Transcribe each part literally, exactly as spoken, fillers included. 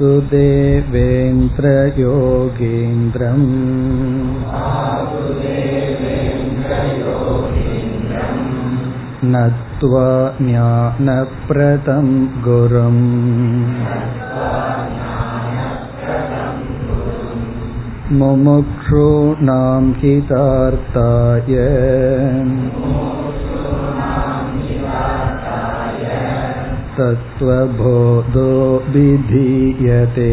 வாசுதேவேந்திர யோகேந்திரம் நத்வா ஞானப்ரதம் குரும். முமுக்ஷூணாம் ஹிதார்த்தாய தத்வபோதோ விதீயதே.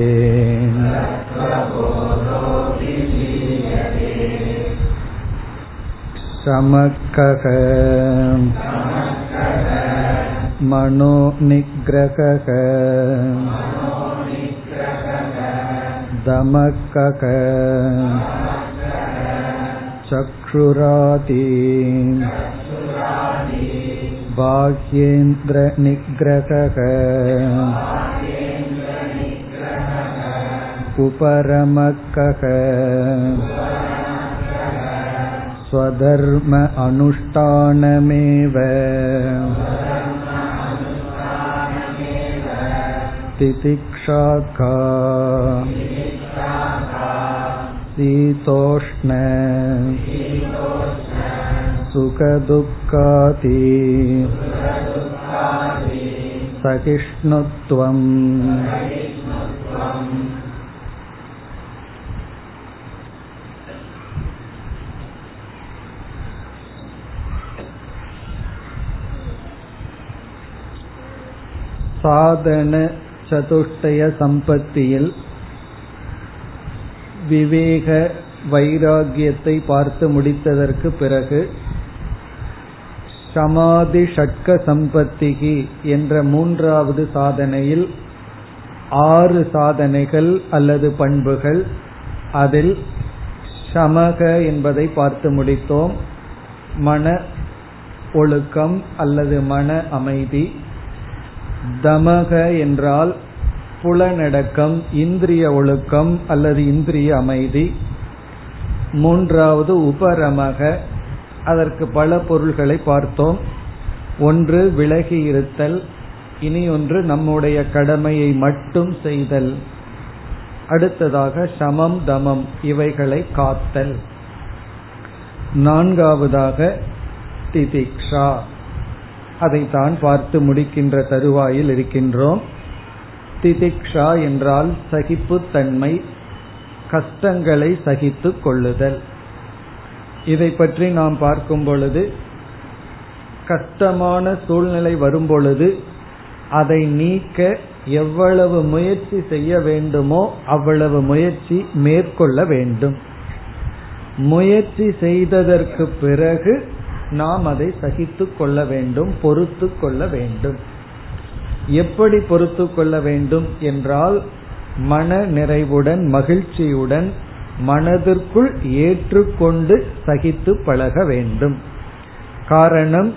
சமக்கக மனோ நிக்ரகக தமக்கக சக்ஷுராதி பாஹ்யேந்திர நிக்ரகக உபரமக்கக ஸ்வதர்ம அனுஷ்டானமேவ திதிக்ஷாகா சீதோஷ்ண சுகதுக்காதி சகிஷ்ணுத்வம். சாதன சதுஷ்டய சம்பத்தியில் விவேக வைராகியத்தை பார்த்து முடித்ததற்கு பிறகு சமாதி ஷட்க சம்பத்திகி என்ற மூன்றாவது சாதனையில் ஆறு சாதனைகள் அல்லது பண்புகள், அதில் சமக என்பதை பார்த்து முடித்தோம். மன ஒழுக்கம் அல்லது மன அமைதி. தமக என்றால் புலனடக்கம், இந்திரிய ஒழுக்கம் அல்லது இந்திரிய அமைதி. மூன்றாவது உபரமக, அதற்கு பல பொருள்களை பார்த்தோம். ஒன்று விலகி இருத்தல், இனி ஒன்று நம்முடைய கடமையை மட்டும் செய்தல், அடுத்ததாக சமம் தமம் இவைகளை காத்தல், நான்காவதாக திதிக்ஷா. அதைத்தான் பார்த்து முடிக்கின்ற தருவாயில் இருக்கின்றோம். திதிக்ஷா என்றால் சகிப்புத்தன்மை, கஷ்டங்களை சகித்து கொள்ளுதல். இதை பற்றி நாம் பார்க்கும் பொழுது, கஷ்டமான சூழ்நிலை வரும் பொழுது அதை நீக்க எவ்வளவு முயற்சி செய்ய வேண்டுமோ அவ்வளவு முயற்சி மேற்கொள்ள வேண்டும். முயற்சி செய்ததற்கு பிறகு நாம் அதை சகித்து கொள்ள வேண்டும், பொறுத்து கொள்ள வேண்டும். எப்படி பொறுத்து கொள்ள வேண்டும் என்றால், மன நிறைவுடன் மகிழ்ச்சியுடன் மனதிற்குள் ஏற்றுக்கொண்டு சகித்து பழக வேண்டும். காரணம்,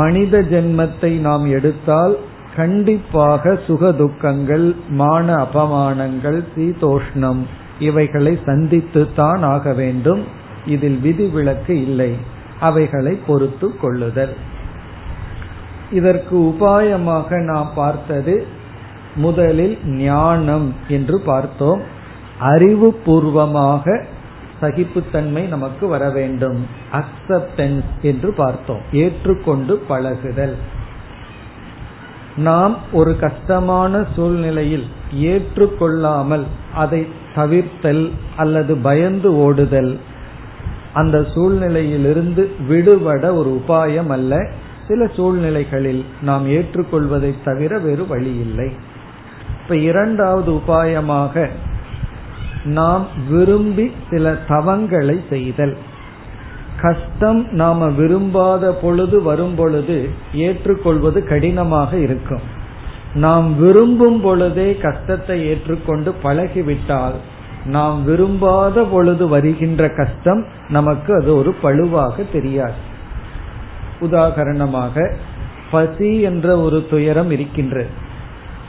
மனித ஜென்மத்தை நாம் எடுத்தால் கண்டிப்பாக சுகதுக்கங்கள், மான அபமானங்கள், சீதோஷ்ணம் இவைகளை சந்தித்து தான் ஆக வேண்டும். இதில் விதிவிலக்கு இல்லை. அவைகளை பொறுத்து கொள்ளுதல். இதற்கு உபாயமாக நாம் பார்த்தது முதலில் ஞானம் என்று பார்த்தோம். அறிவு பூர்வமாக சகிப்புத்தன்மை நமக்கு வர வேண்டும், அக்செப்டன்ஸ் என்று பார்த்தோம், ஏற்றுக்கொண்டு பழகுதல். நாம் ஒரு கஷ்டமான சூழ்நிலையில் ஏற்றுக்கொள்ளாமல் அதை தவிர்த்தல் அல்லது பயந்து ஓடுதல் அந்த சூழ்நிலையிலிருந்து விடுபட ஒரு உபாயம் அல்ல. சில சூழ்நிலைகளில் நாம் ஏற்றுக்கொள்வதை தவிர வேறு வழி இல்லை. இப்ப இரண்டாவது உபாயமாக நாம் விரும்பி சில தவங்களை செய்தல். கஷ்டம் நாம விரும்பாத பொழுது வரும் பொழுது ஏற்றுக்கொள்வது கடினமாக இருக்கும். நாம் விரும்பும் பொழுதே கஷ்டத்தை ஏற்றுக்கொண்டு பழகிவிட்டால் நாம் விரும்பாத பொழுது வருகின்ற கஷ்டம் நமக்கு அது ஒரு பழுவாக தெரியாது. உதாரணமாக, பசி என்ற ஒரு துயரம் இருக்கின்றது.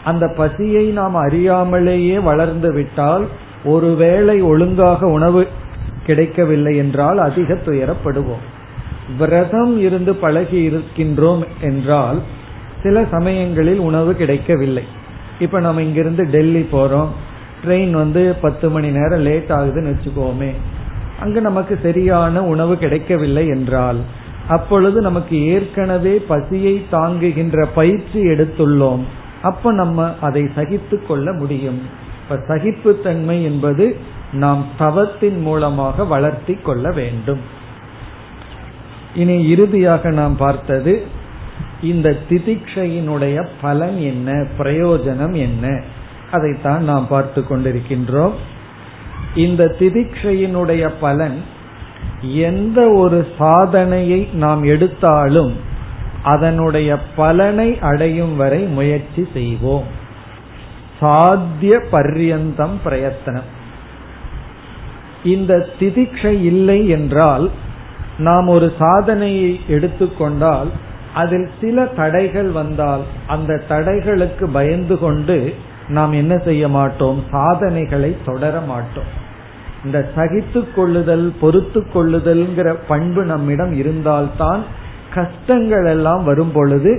அந்த பசியை நாம் அறியாமலேயே வளர்ந்து விட்டால், ஒருவேளை ஒழுங்காக உணவு கிடைக்கவில்லை என்றால் அதிக துயரப்படுவோம். விரதம் இருந்து பழகி இருக்கின்றோம் என்றால் சில சமயங்களில் உணவு கிடைக்கவில்லை, இப்போ நம்ம இங்கிருந்து டெல்லி போகிறோம், ட்ரெயின் வந்து பத்து மணி நேரம் லேட் ஆகுதுன்னு வச்சுக்கோமே, அங்கே நமக்கு சரியான உணவு கிடைக்கவில்லை என்றால் அப்பொழுது நமக்கு ஏற்கனவே பசியை தாங்குகின்ற பயிற்சி எடுத்துள்ளோம், அப்ப நம்ம அதை சகித்து கொள்ள முடியும். இப்ப சகிப்புத்தன்மை என்பது நாம் தவத்தின் மூலமாக வளர்த்தி கொள்ள வேண்டும். இனி இறுதியாக நாம் பார்த்தது இந்த திதிக்ஷையினுடைய பலன் என்ன, பிரயோஜனம் என்ன, அதைத்தான் நாம் பார்த்து கொண்டிருக்கின்றோம். இந்த திதிக்ஷையினுடைய பலன் எந்த ஒரு சாதனையை நாம் எடுத்தாலும் அதனுடைய பலனை அடையும் வரை முயற்சி செய்வோம். சாத்திய பர்யந்தம் பிரயத்தனம். இந்த திதிக்ஷை இல்லை என்றால் நாம் ஒரு சாதனையை எடுத்துக்கொண்டால் அதில் சில தடைகள் வந்தால் அந்த தடைகளுக்கு பயந்து கொண்டு நாம் என்ன செய்ய மாட்டோம், சாதனைகளை தொடர மாட்டோம். இந்த சகித்து கொள்ளுதல், பொறுத்து கொள்ளுதல்ங்கிற பண்பு நம்மிடம் இருந்தால்தான் கஷ்டங்கள் எல்லாம் வரும் பொழுது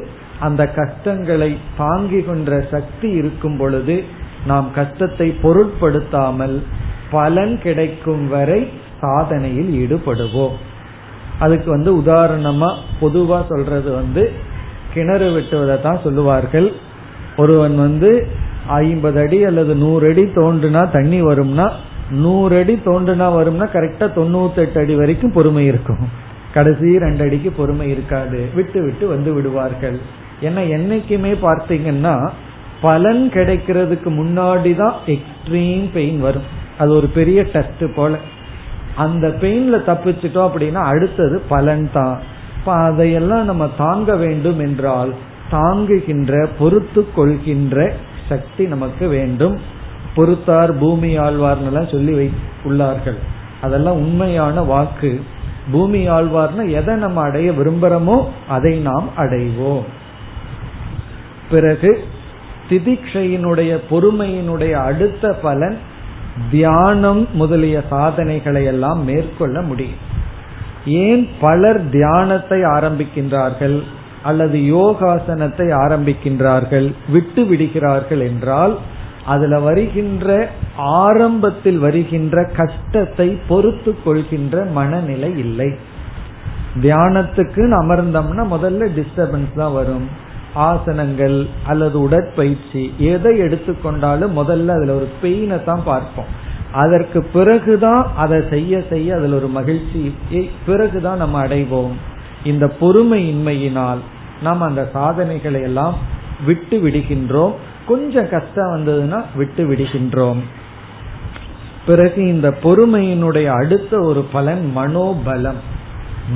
அந்த கஷ்டங்களை தாங்குகின்ற சக்தி இருக்கும் பொழுது நாம் கஷ்டத்தை பொருட்படுத்தாமல் பலன் கிடைக்கும் வரை சாதனையில் ஈடுபடுவோம். அதுக்கு வந்து உதாரணமா பொதுவா சொல்றது வந்து கிணறு வெட்டுவதை தான் சொல்லுவார்கள். ஒருவன் வந்து ஐம்பது அடி அல்லது நூறு அடி தோண்டுனா தண்ணி வரும்னா, நூறு அடி தோண்டுனா வரும்னா கரெக்டா தொண்ணூத்தி எட்டு அடி வரைக்கும் பொறுமை இருக்கும், கடைசி ரெண்டு அடிக்கு பொறுமை இருக்காது, விட்டு விட்டு வந்து விடுவார்கள். ஏன்னா என்னைக்குமே பார்த்தீங்கன்னா பலன் கிடைக்கிறதுக்கு முன்னாடி தான் எக்ஸ்ட்ரீம் பெயின் வரும், அது ஒரு பெரிய டெஸ்ட் போல. அந்த பெயின்ல தப்பிச்சிட்டோம் அப்படின்னா அடுத்தது பலன் தான். இப்ப அதையெல்லாம் நம்ம தாங்க வேண்டும் என்றால் தாங்குகின்ற பொறுத்து கொள்கின்ற சக்தி நமக்கு வேண்டும். பொறுத்தார் பூமி ஆழ்வார்னு சொல்லி வைத்துள்ளார்கள், அதெல்லாம் உண்மையான வாக்கு. பூமி ஆழ்வார்னா எதை நம்ம அடைய விரும்புறோமோ அதை நாம் அடைவோம். பிறகு திதிக்ஷையினுடைய பொறுமையினுடைய அடுத்த பலன் தியானம் முதலிய சாதனைகளை எல்லாம் மேற்கொள்ள முடியும். ஏன் பலர் தியானத்தை ஆரம்பிக்கின்றார்கள் அல்லது யோகாசனத்தை ஆரம்பிக்கின்றார்கள், விட்டு விடுகிறார்கள் என்றால் அதுல வருகின்ற ஆரம்பத்தில் வருகின்ற கஷ்டத்தை பொறுத்து கொள்கின்ற மனநிலை இல்லை. தியானத்துக்கு அமர்ந்தோம்னா முதல்ல டிஸ்டர்பன்ஸ் தான் வரும். ஆசனங்கள் அல்லது உடற்பயிற்சி எதை எடுத்துக்கொண்டாலும் முதல்ல அதுல ஒரு பெயினை தான் பார்ப்போம். அதற்கு பிறகுதான் அதை செய்ய செய்ய அதுல ஒரு மகிழ்ச்சி பிறகுதான் நம்ம அடைவோம். இந்த பொறுமையின்மையினால் நாம் அந்த சாதனைகளை எல்லாம் விட்டு விடுகின்றோம். கொஞ்சம் கஷ்டம் வந்ததுன்னா விட்டு விடுகின்றோம். பிறகு இந்த பொறுமையினுடைய அடுத்த ஒரு பலன் மனோபலம்,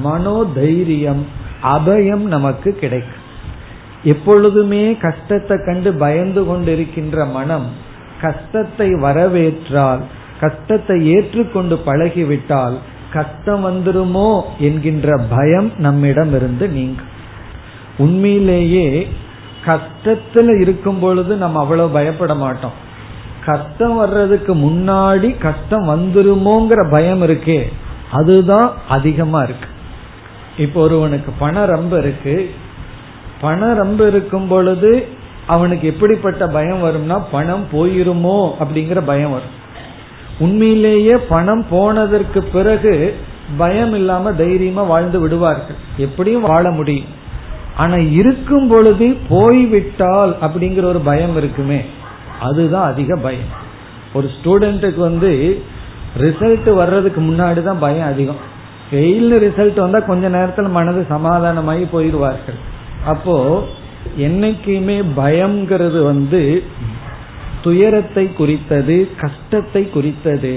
மனோதைரியம், அபயம் நமக்கு கிடைக்கும். எப்பொழுதுமே கஷ்டத்தை கண்டு பயந்து கொண்டிருக்கின்ற மனம் கஷ்டத்தை வரவேற்றால், கஷ்டத்தை ஏற்றுக்கொண்டு பழகிவிட்டால் கஷ்டம் வந்துருமோ என்கின்ற பயம் நம்மிடம் இருந்து நீங்கும். உண்மையிலேயே கஷ்டத்துல இருக்கும் பொழுது நம்ம அவ்வளவு பயப்பட மாட்டோம். கஷ்டம் வர்றதுக்கு முன்னாடி கஷ்டம் வந்துருமோங்கிற பயம் இருக்கே, அதுதான் அதிகமா இருக்கு. இப்போ ஒருவனுக்கு பண ரொம்ப இருக்கு, பண ரொம்ப இருக்கும் பொழுது அவனுக்கு எப்படிப்பட்ட பயம் வரும்னா பணம் போயிருமோ அப்படிங்கிற பயம் வரும். உண்மையிலேயே பணம் போனதற்கு பிறகு பயம் இல்லாம தைரியமா வாழ்ந்து விடுவார்கள், எப்படியும் வாழ முடியும். ஆனா இருக்கும் பொழுது போய்விட்டால் அப்படிங்கிற ஒரு பயம் இருக்குமே, அதுதான் அதிக பயம். ஒரு ஸ்டூடெண்ட்டுக்கு வந்து ரிசல்ட் வர்றதுக்கு முன்னாடிதான் பயம் அதிகம். ஃபெயில் ரிசல்ட் வந்தா கொஞ்ச நேரத்துல மனது சமாதானமாகி போயிடுவார்கள். அப்போ என்னைக்குமே பயம்ங்கிறது வந்து துயரத்தை குறித்தது, கஷ்டத்தை குறித்தது.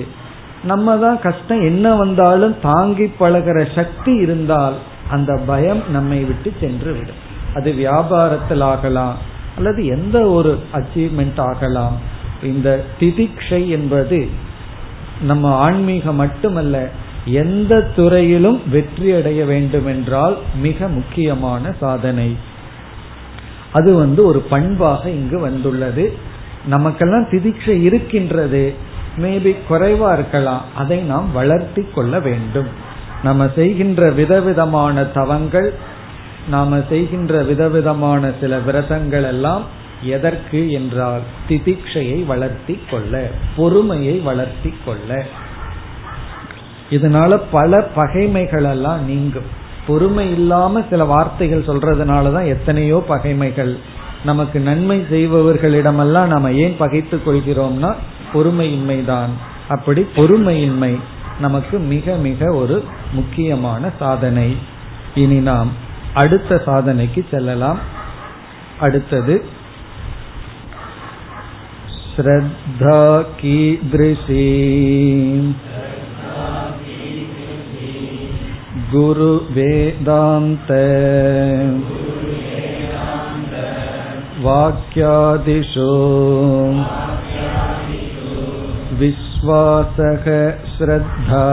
நம்ம தான் கஷ்டம் என்ன வந்தாலும் தாங்கி பழகிற சக்தி இருந்தால் அந்த பயம் நம்மை விட்டு சென்று விடும். அது வியாபாரத்தில் ஆகலாம் அல்லது எந்த ஒரு அச்சீவ்மெண்ட் ஆகலாம். இந்த திதிக்ஷை என்பது நம்ம ஆன்மீகம் மட்டுமல்ல, எந்த துறையிலும் வெற்றி அடைய வேண்டுமென்றால் மிக முக்கியமான சாதனை. அது வந்து ஒரு பண்பாக இங்கு வந்துள்ளது. நமக்கெல்லாம் திதிக்ஷை இருக்கின்றது, மேபி குறைவா இருக்கலாம், அதை நாம் வளர்த்தி கொள்ள வேண்டும். நம்ம செய்கின்ற விதவிதமான தவங்கள், நாம செய்கின்ற விதவிதமான சில விரதங்கள் எல்லாம் எதற்கு என்றால் திதிக்ஷையை வளர்த்தி கொள்ள, பொறுமையை வளர்த்தி கொள்ள. இதனால பல பகைமைகள் எல்லாம் நீங்கும். பொறுமை இல்லாம சில வார்த்தைகள் சொல்றதுனாலதான் எத்தனையோ பகைமைகள். நமக்கு நன்மை செய்பவர்களிடமெல்லாம் நாம ஏன் பகைத்து கொள்கிறோம்னா பொறுமையின்மைதான். அப்படி பொறுமையின்மை நமக்கு மிக மிக ஒரு முக்கியமான சாதனை. இனி நாம் அடுத்த சாதனைக்கு செல்லலாம். அடுத்தது ஸ்ரத்தா கீத்ருஷி குரு வேதாந்த வாக்யாதிஷு விஸ்வாசக ஸ்ரத்தா.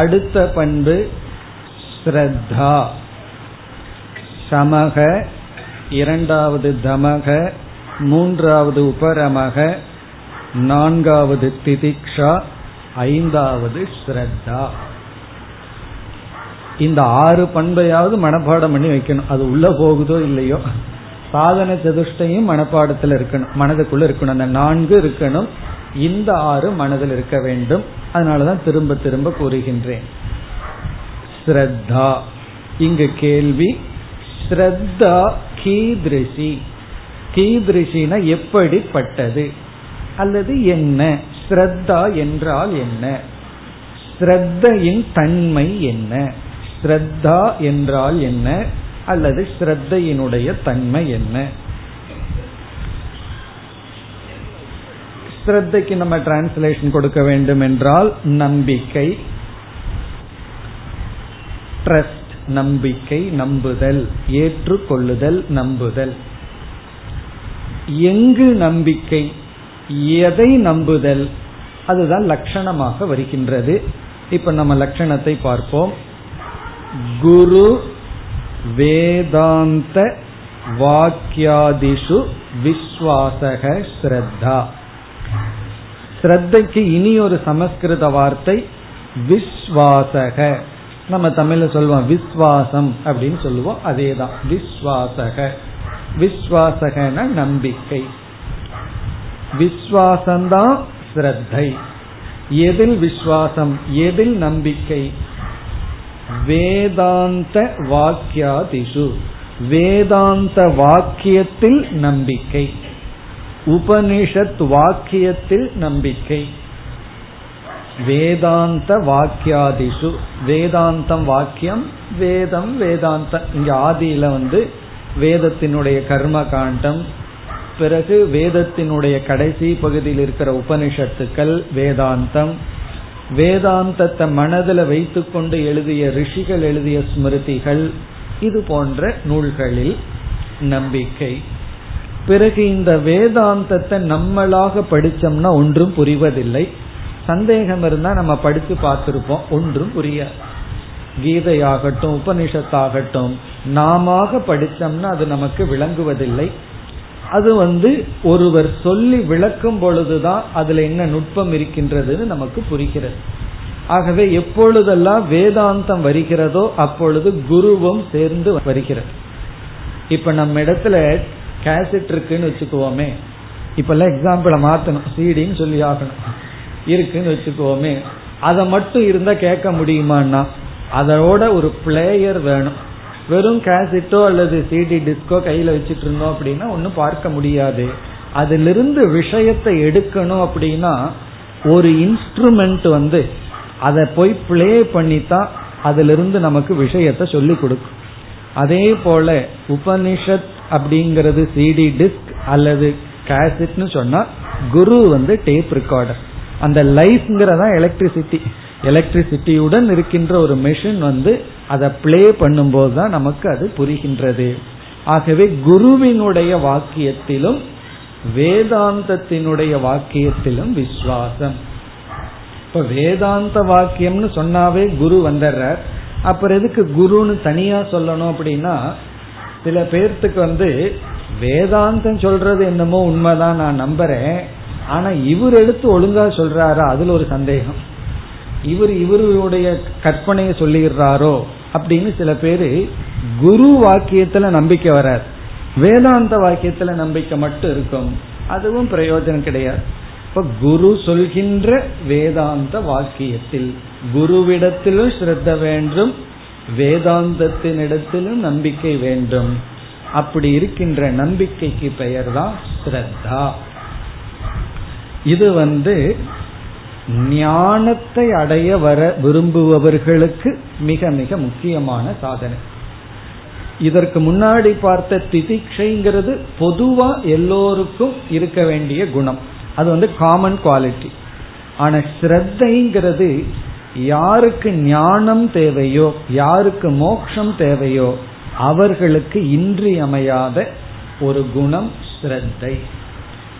அடுத்த பண்பு ஸ்ரத்தா. சமக, இரண்டாவது தமக, மூன்றாவது உபரமக, நான்காவது திதிக்ஷா, ஐந்தாவது ஸ்ரத்தா. இந்த ஆறு பண்பையாவது மனப்பாடம் பண்ணி வைக்கணும். அது உள்ள போகுதோ இல்லையோ. சாதன சதுஷ்டையும் மனப்பாடத்தில் இருக்கணும், மனதுக்குள்ள இருக்கணும். அந்த நான்கு இருக்கணும், இந்த ஆறு மனதில் இருக்க வேண்டும். அதனாலதான் திரும்ப திரும்ப கூறுகின்றேன். ஸ்ரத்தா, இங்கு கேள்வி ஸ்ரத்தா கீதிருஷி. கீதிருஷினா எப்படிப்பட்டது அல்லது என்ன? ஸ்ரத்தா என்றால் என்ன? ஸ்ரத்தையின் தன்மை என்ன? ஸ்ரத்தா என்றால் என்ன அல்லது ஸ்ரத்தையினுடைய தன்மை என்ன? ஸ்ரத்தைக்கு நம்ம டிரான்ஸ்லேஷன் கொடுக்க வேண்டும் என்றால் நம்பிக்கை, ட்ரஸ்ட், நம்பிக்கை, நம்புதல், ஏற்றுக்கொள்ளுதல், நம்புதல். எங்கு நம்பிக்கை, எதை நம்புதல், அதுதான் லட்சணமாக வருகின்றது. இப்ப நம்ம லட்சணத்தை பார்ப்போம். குரு வேதாந்த வாக்கியாதிஷு விஸ்வாசக ஸ்ரத்தா. ஸ்ரத்தைக்கு இனி ஒரு சமஸ்கிருத வார்த்தை விஸ்வாசக. நம்ம தமிழ்ல சொல்லுவோம் விஸ்வாசம் அப்படின்னு சொல்லுவோம். அதேதான் விஸ்வாசக. விஸ்வாசகன நம்பிக்கை. விஸ்வாசம்தான் ஸ்ரத்தை. எதில் விஸ்வாசம், எதில் நம்பிக்கை? வேதாந்த வாக்கியாதிஷு, வேதாந்த வாக்கியத்தில் நம்பிக்கை, உபனிஷத் வாக்கியத்தில் நம்பிக்கை. வேதாந்த வாக்கியாதிஷு, வேதாந்தம் வாக்கியம், வேதம் வேதாந்தம். இங்க ஆதியில வந்து வேதத்தினுடைய கர்ம காண்டம், பிறகு வேதத்தினுடைய கடைசி பகுதியில் இருக்கிற உபனிஷத்துக்கள் வேதாந்தம். வேதாந்தத்தை மனதில் வைத்து கொண்டு எழுதிய ரிஷிகள் எழுதிய ஸ்மிருதிகள், இது போன்ற நூல்களில் நம்பிக்கை. பிறகு இந்த வேதாந்தத்தை நம்மளாக படிச்சோம்னா ஒன்றும் புரிவதில்லை. சந்தேகம் இருந்தா நம்ம படித்து பார்த்திருப்போம், ஒன்றும் புரியாது. கீதையாகட்டும் உபனிஷத்தாகட்டும் நாம படிச்சோம்னா அது நமக்கு விளங்குவதில்லை. அது வந்து ஒருவர் சொல்லி விளக்கும் பொழுதுதான் அதுல என்ன நுட்பம் இருக்கின்றதுன்னு நமக்கு புரிகிறது. ஆகவே எப்பொழுதெல்லாம் வேதாந்தம் வருகிறதோ அப்பொழுது குருவும் சேர்ந்து வருகிறது. இப்ப நம்ம இடத்துல கேசட் இருக்குன்னு வச்சுக்குவோமே, இப்ப எல்லாம் எக்ஸாம்பிளை மாத்தணும், சீடின்னு சொல்லி ஆகணும் இருக்குன்னு வச்சுக்குவோமே, அதை மட்டும் இருந்தா கேட்க முடியுமான்னா அதோட ஒரு பிளேயர் வேணும். வெறும் கேசட்டோ அல்லது சிடி டிஸ்கோ கையில வச்சுட்டு இருந்தோம் அப்படின்னா ஒன்னும் பார்க்க முடியாது. அதிலிருந்து விஷயத்தை எடுக்கணும் அப்படின்னா ஒரு இன்ஸ்ட்ருமெண்ட் வந்து அதை போய் பிளே பண்ணித்தான் அதிலிருந்து நமக்கு விஷயத்த சொல்லி கொடுக்கும். அதே போல உபனிஷத் அப்படிங்கிறது சிடி டிஸ்க் அல்லது கேசட்னு சொன்னா குரு வந்து டேப் ரெக்கார்டர். அந்த லைஃப்ங்கிறதா எலக்ட்ரிசிட்டி, எலக்ட்ரிசிட்டியுடன் இருக்கின்ற ஒரு மெஷின் வந்து அதை பிளே பண்ணும்போது தான் நமக்கு அது புரிகின்றது. ஆகவே குருவினுடைய வாக்கியத்திலும் வேதாந்தத்தினுடைய வாக்கியத்திலும் விஸ்வாசம். இப்ப வேதாந்த வாக்கியம்னு சொன்னாவே குரு வந்துடுறார். அப்புறம் எதுக்கு குருன்னு தனியா சொல்லணும் அப்படின்னா, சில பேர்த்துக்கு வந்து வேதாந்தம் சொல்றது என்னமோ உண்மைதான் நான் நம்புறேன், ஆனா இவர் எடுத்து ஒழுங்கா சொல்றாரா அதுல ஒரு சந்தேகம். இவர் இவருடைய கற்பனையை சொல்லிடுறாரோ அப்படின்னு சில பேரு குரு வாக்கியத்துல நம்பிக்கை வராது, வேதாந்த வாக்கியத்துல நம்பிக்கை மட்டும் இருக்கும், அதுவும் பிரயோஜனம் கிடையாது. இப்ப குரு சொல்கின்ற வேதாந்த வாக்கியத்தில் குருவிடத்திலும் ஸ்ரத்த வேண்டும், வேதாந்தத்தினிடத்திலும் நம்பிக்கை வேண்டும். அப்படி இருக்கின்ற நம்பிக்கைக்கு பெயர் தான் ஸ்ரத்தா. இது வந்து ஞானத்தை அடைய வர விரும்புபவர்களுக்கு மிக மிக முக்கியமான சாதனை. இதற்கு முன்னாடி பார்த்த திதிக்ஷைங்கிறது பொதுவா எல்லோருக்கும் இருக்க வேண்டிய குணம், அது வந்து காமன் குவாலிட்டி. ஆனா ஸ்ரத்தைங்கிறது யாருக்கு ஞானம் தேவையோ, யாருக்கு மோட்சம் தேவையோ அவர்களுக்கு இன்றியமையாத ஒரு குணம் ஸ்ரத்தை.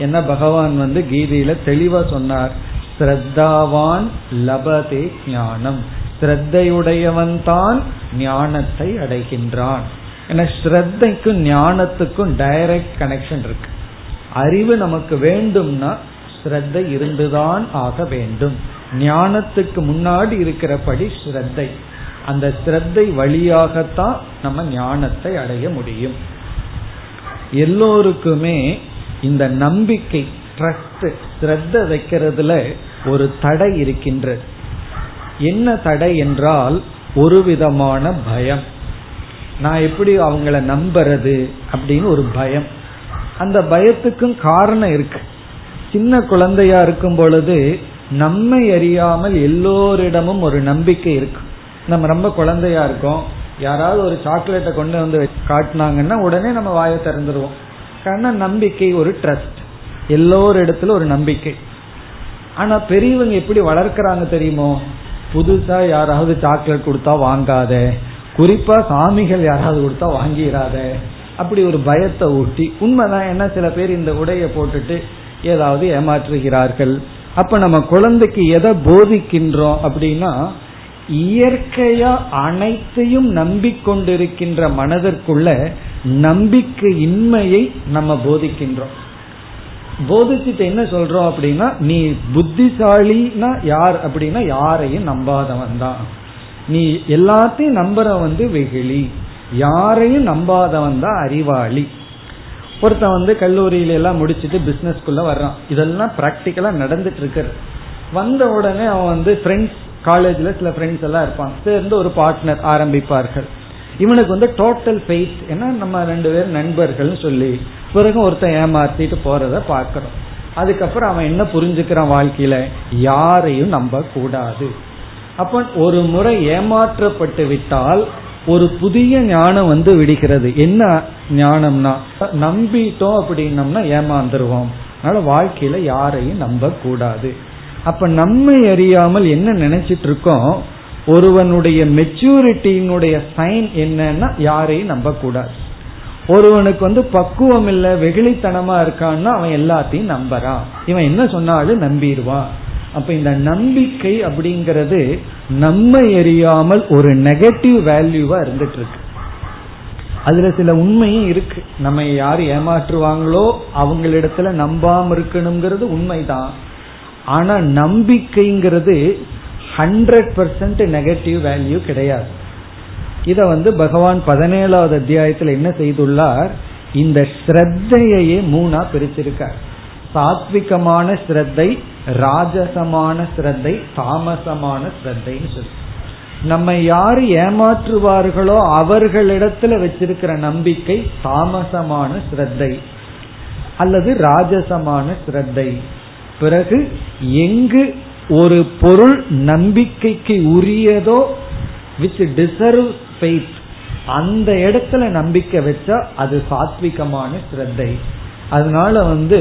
என்ன பகவான் வந்து கீதையில தெளிவா சொன்னார், ஸ்ரத்தாவான் லபதே ஞானம், ஸ்ரத்தையுடையவன் தான் ஞானத்தை அடைகின்றான். ஏன்னா ஸ்ரத்தைக்கும் ஞானத்துக்கும் டைரக்ட் கனெக்ஷன் இருக்கு. அறிவு நமக்கு வேண்டும்னா ஸ்ரத்தை இருந்துதான் ஆக வேண்டும். ஞானத்துக்கு முன்னாடி இருக்கிறபடி ஸ்ரத்தை, அந்த ஸ்ரத்தை வழியாகத்தான் நம்ம ஞானத்தை அடைய முடியும். எல்லோருக்குமே இந்த நம்பிக்கை ட்ரஸ்ட் ஸ்ரத்த வைக்கிறதுல ஒரு தடை இருக்கின்றது. என்ன தடை என்றால் ஒரு விதமான பயம். நான் எப்படி அவங்களை நம்புறது அப்படின்னு ஒரு பயம். அந்த பயத்துக்கும் காரணம் இருக்கு. சின்ன குழந்தையா இருக்கும் பொழுது நம்மை அறியாமல் எல்லோரிடமும் ஒரு நம்பிக்கை இருக்கு. நம்ம ரொம்ப குழந்தையா இருக்கோம், யாராவது ஒரு சாக்லேட்டை கொண்டு வந்து காட்டினாங்கன்னா உடனே நம்ம வாயை திறந்துருவோம். காரணம் நம்பிக்கை, ஒரு ட்ரஸ்ட், எல்லோரிடத்துல ஒரு நம்பிக்கை. ஆனா பெரியவங்க எப்படி வளர்க்கிறாங்க தெரியுமோ, புதுசா யாராவது சாக்லேட் கொடுத்தா வாங்காத, குறிப்பா சாமிகள் யாராவது கொடுத்தா வாங்கிடாத, அப்படி ஒரு பயத்தை ஊட்டி. உண்மைதான், என்ன சில பேர் இந்த உடையை போட்டுட்டு ஏதாவது ஏமாற்றுகிறார்கள். அப்ப நம்ம குழந்தைக்கு எதை போதிக்கின்றோம் அப்படின்னா, இயற்கையா அனைத்தையும் நம்பிக்கொண்டிருக்கின்ற மனதிற்குள்ள நம்பிக்கை இன்மையை நம்ம போதிக்கின்றோம். போதிச்சுட்டு என்ன சொல்றோம் அப்படின்னா, நீ புத்திசாலினா யார் அப்படின்னா யாரையும் நம்பாதவன் தான், நீ எல்லாத்தையும் நம்புற வந்து வெகுளி, யாரையும் நம்பாதவன் தான் அறிவாளி. ஒருத்த வந்து கல்லூரியில எல்லாம் முடிச்சுட்டு பிசினஸ்குள்ள வர்றான். இதெல்லாம் பிராக்டிக்கலா நடந்துட்டு இருக்கிறது. வந்த உடனே அவன் வந்து ஃப்ரெண்ட்ஸ், காலேஜ்ல சில ஃப்ரெண்ட்ஸ் எல்லாம் இருப்பான், சேர்ந்து ஒரு பார்ட்னர் ஆரம்பிப்பார்கள். இவனுக்கு வந்து டோட்டல் ஃபெய்த், ஏன்னா நம்ம ரெண்டு பேரும் நண்பர்கள் சொல்லி பிறகு ஒருத்தன் ஏமாத்திட்டு போறத பாக்கிறோம். அதுக்கப்புறம் அவன் என்ன புரிஞ்சுக்கிறான், வாழ்க்கையில யாரையும் நம்ப கூடாது. அப்ப ஒரு முறை ஏமாற்றப்பட்டு விட்டால் ஒரு புதிய ஞானம் வந்து விடுகிறது. என்ன ஞானம்னா, நம்பிட்டோம் அப்படின்னம்னா ஏமாந்துருவோம், அதனால வாழ்க்கையில யாரையும் நம்ப கூடாது. அப்ப நம்மை அறியாமல் என்ன நினைச்சிட்டு இருக்கோம், ஒருவனுடைய மெச்சூரிட்டியினுடைய சைன் என்னன்னா யாரையும் நம்ப கூடாது. ஒருவனுக்கு வந்து பக்குவம் இல்லை, வெகுளித்தனமா இருக்கான்னா அவன் எல்லாத்தையும் நம்பறான், இவன் என்ன சொன்னாலும் நம்பிடுவான். அப்ப இந்த நம்பிக்கை அப்படிங்கிறது நம்மை எரியாமல் ஒரு நெகட்டிவ் வேல்யூவா இருந்துட்டு இருக்கு. அதுல சில உண்மையும் இருக்கு. நம்ம யாரு ஏமாற்றுவாங்களோ அவங்களிடத்துல நம்பாம இருக்கணுங்கிறது உண்மைதான். ஆனா நம்பிக்கைங்கிறது ஹண்ட்ரட் பர்சன்ட் நெகட்டிவ் வேல்யூ கிடையாது. இத வந்து பகவான் பதினேழாவது அத்தியாயத்துல என்ன செய்துள்ளார், இந்த ஸ்ரத்தையே மூணா பிரிச்சிருக்கார். சாத்விகமான ஸ்ரத்தை, ராஜசமான ஸ்ரத்தை, தாமசமான ஸ்ரத்தைன்னு சொல்லி. நம்ம யாரு ஏமாற்றுவார்களோ அவர்களிடத்துல வச்சிருக்கிற நம்பிக்கை தாமசமான ஸ்ரத்தை அல்லது ராஜசமான ஸ்ரத்தை. பிறகு எங்கு ஒரு பொருள் நம்பிக்கைக்கு உரியதோ, which deserve faith, அந்த இடத்துல நம்பிக்கை வச்சா அது சாத்விகமான ஸ்ரத்தை. அதனால வந்து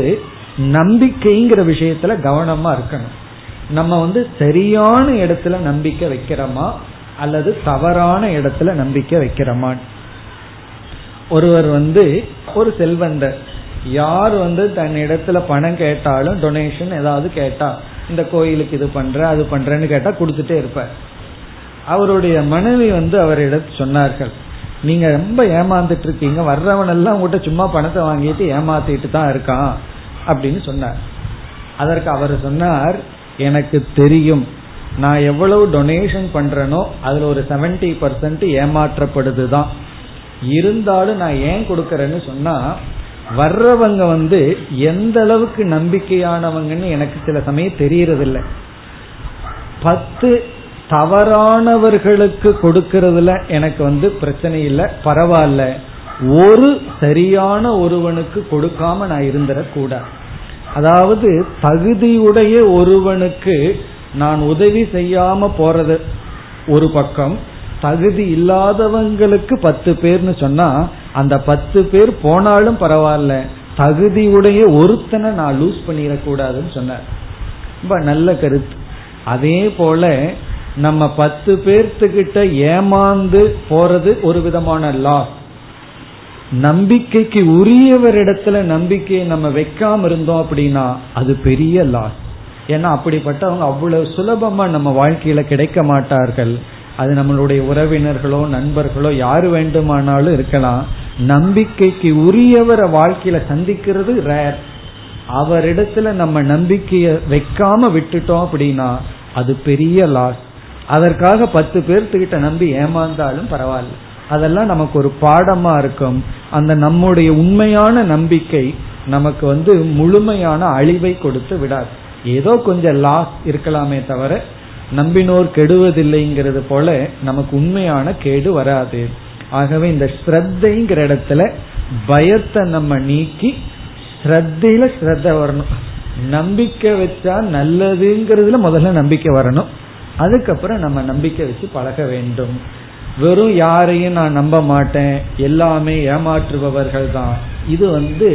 நம்பிக்கைங்கிற விஷயத்துல கவனமா இருக்கணும். நம்ம வந்து சரியான இடத்துல நம்பிக்கை வைக்கிறோமா அல்லது தவறான இடத்துல நம்பிக்கை வைக்கிறோமா. ஒருவர் வந்து ஒரு செல்வந்தர், யார் வந்து தன் இடத்துல பணம் கேட்டாலும் டொனேஷன் ஏதாவது கேட்டா, இந்த கோயிலுக்கு இது பண்ற அது பண்றேன்னு கேட்டா கொடுத்துட்டே இருப்பார். அவருடைய மனைவி வந்து அவரிடத்து சொன்னார்கள், நீங்க ரொம்ப ஏமாந்துட்டு இருக்கீங்க, வர்றவனெல்லாம் உங்ககிட்ட சும்மா பணத்தை வாங்கிட்டு ஏமாத்திட்டு தான் இருக்கான் அப்படின்னு சொன்னார். அதற்கு அவர் சொன்னார், எனக்கு தெரியும், நான் எவ்வளவு டொனேஷன் பண்றேனோ அதுல ஒரு செவன்டி பர்சன்ட் ஏமாற்றப்படுதுதான். இருந்தாலும் நான் ஏன் கொடுக்கறேன்னு சொன்னா, வர்றவங்க வந்து எந்த அளவுக்கு நம்பிக்கையானவங்கன்னு எனக்கு சில சமயம் தெரியறதில்லை. பத்து தவறானவர்களுக்கு கொடுக்கறதுல எனக்கு வந்து பிரச்சனை இல்லை, பரவாயில்ல. ஒரு சரியான ஒருவனுக்கு கொடுக்காம நான் இருந்துடக்கூடாது. அதாவது தகுதியுடைய ஒருவனுக்கு நான் உதவி செய்யாம போறது ஒரு பக்கம், தகுதி இல்லாதவங்களுக்கு பத்து பேர்னு சொன்னா அந்த பத்து பேர் போனாலும் பரவாயில்ல, தகுதியுடைய ஒருத்தனை நான் லூஸ் பண்ணிடக்கூடாதுன்னு சொன்னார். ரொம்ப நல்ல கருத்து. அதே போல நம்ம பத்து பேர்த்துக்கிட்ட ஏமாந்து போறது ஒரு விதமான லாஸ். நம்பிக்கைக்கு உரியவரிடத்துல நம்பிக்கையை நம்ம வைக்காம இருந்தோம் அப்படின்னா அது பெரிய லாஸ். ஏன்னா அப்படிப்பட்டவங்க அவ்வளவு சுலபமா நம்ம வாழ்க்கையில கிடைக்க மாட்டார்கள். அது நம்மளுடைய உறவினர்களோ நண்பர்களோ யாரு வேண்டுமானாலும் இருக்கலாம். நம்பிக்கைக்கு உரியவரை வாழ்க்கையில சந்திக்கிறது ரேர். அவரிடத்துல நம்ம நம்பிக்கைய வைக்காம விட்டுட்டோம் அப்படின்னா அது பெரிய லாஸ். அதற்காக பத்து பேர்த்துக்கிட்ட நம்பி ஏமாந்தாலும் பரவாயில்ல, அதெல்லாம் நமக்கு ஒரு பாடமா இருக்கும். அந்த நம்முடைய உண்மையான நம்பிக்கை நமக்கு வந்து முழுமையான அழிவை கொடுத்து விடாது. ஏதோ கொஞ்சம் லாஸ் இருக்கலாமே தவிர நம்பினோர் கெடுவதில்லைங்கிறது போல நமக்கு உண்மையான கேடு வராது. ஆகவே இந்த ஸ்ரத்தைங்கிற இடத்துல பயத்தை நம்ம நீக்கி ஸ்ரத்தையில ஸ்ரத்த வரணும். நம்பிக்கை வச்சா நல்லதுங்கிறதுல முதல்ல நம்பிக்கை வரணும், அதுக்கப்புறம் நம்ம நம்பிக்கை வச்சு பழக வேண்டும். வெறும் யாரையும் நான் நம்ப மாட்டேன், எல்லாமே ஏமாற்றுபவர்கள் தான், இது வந்து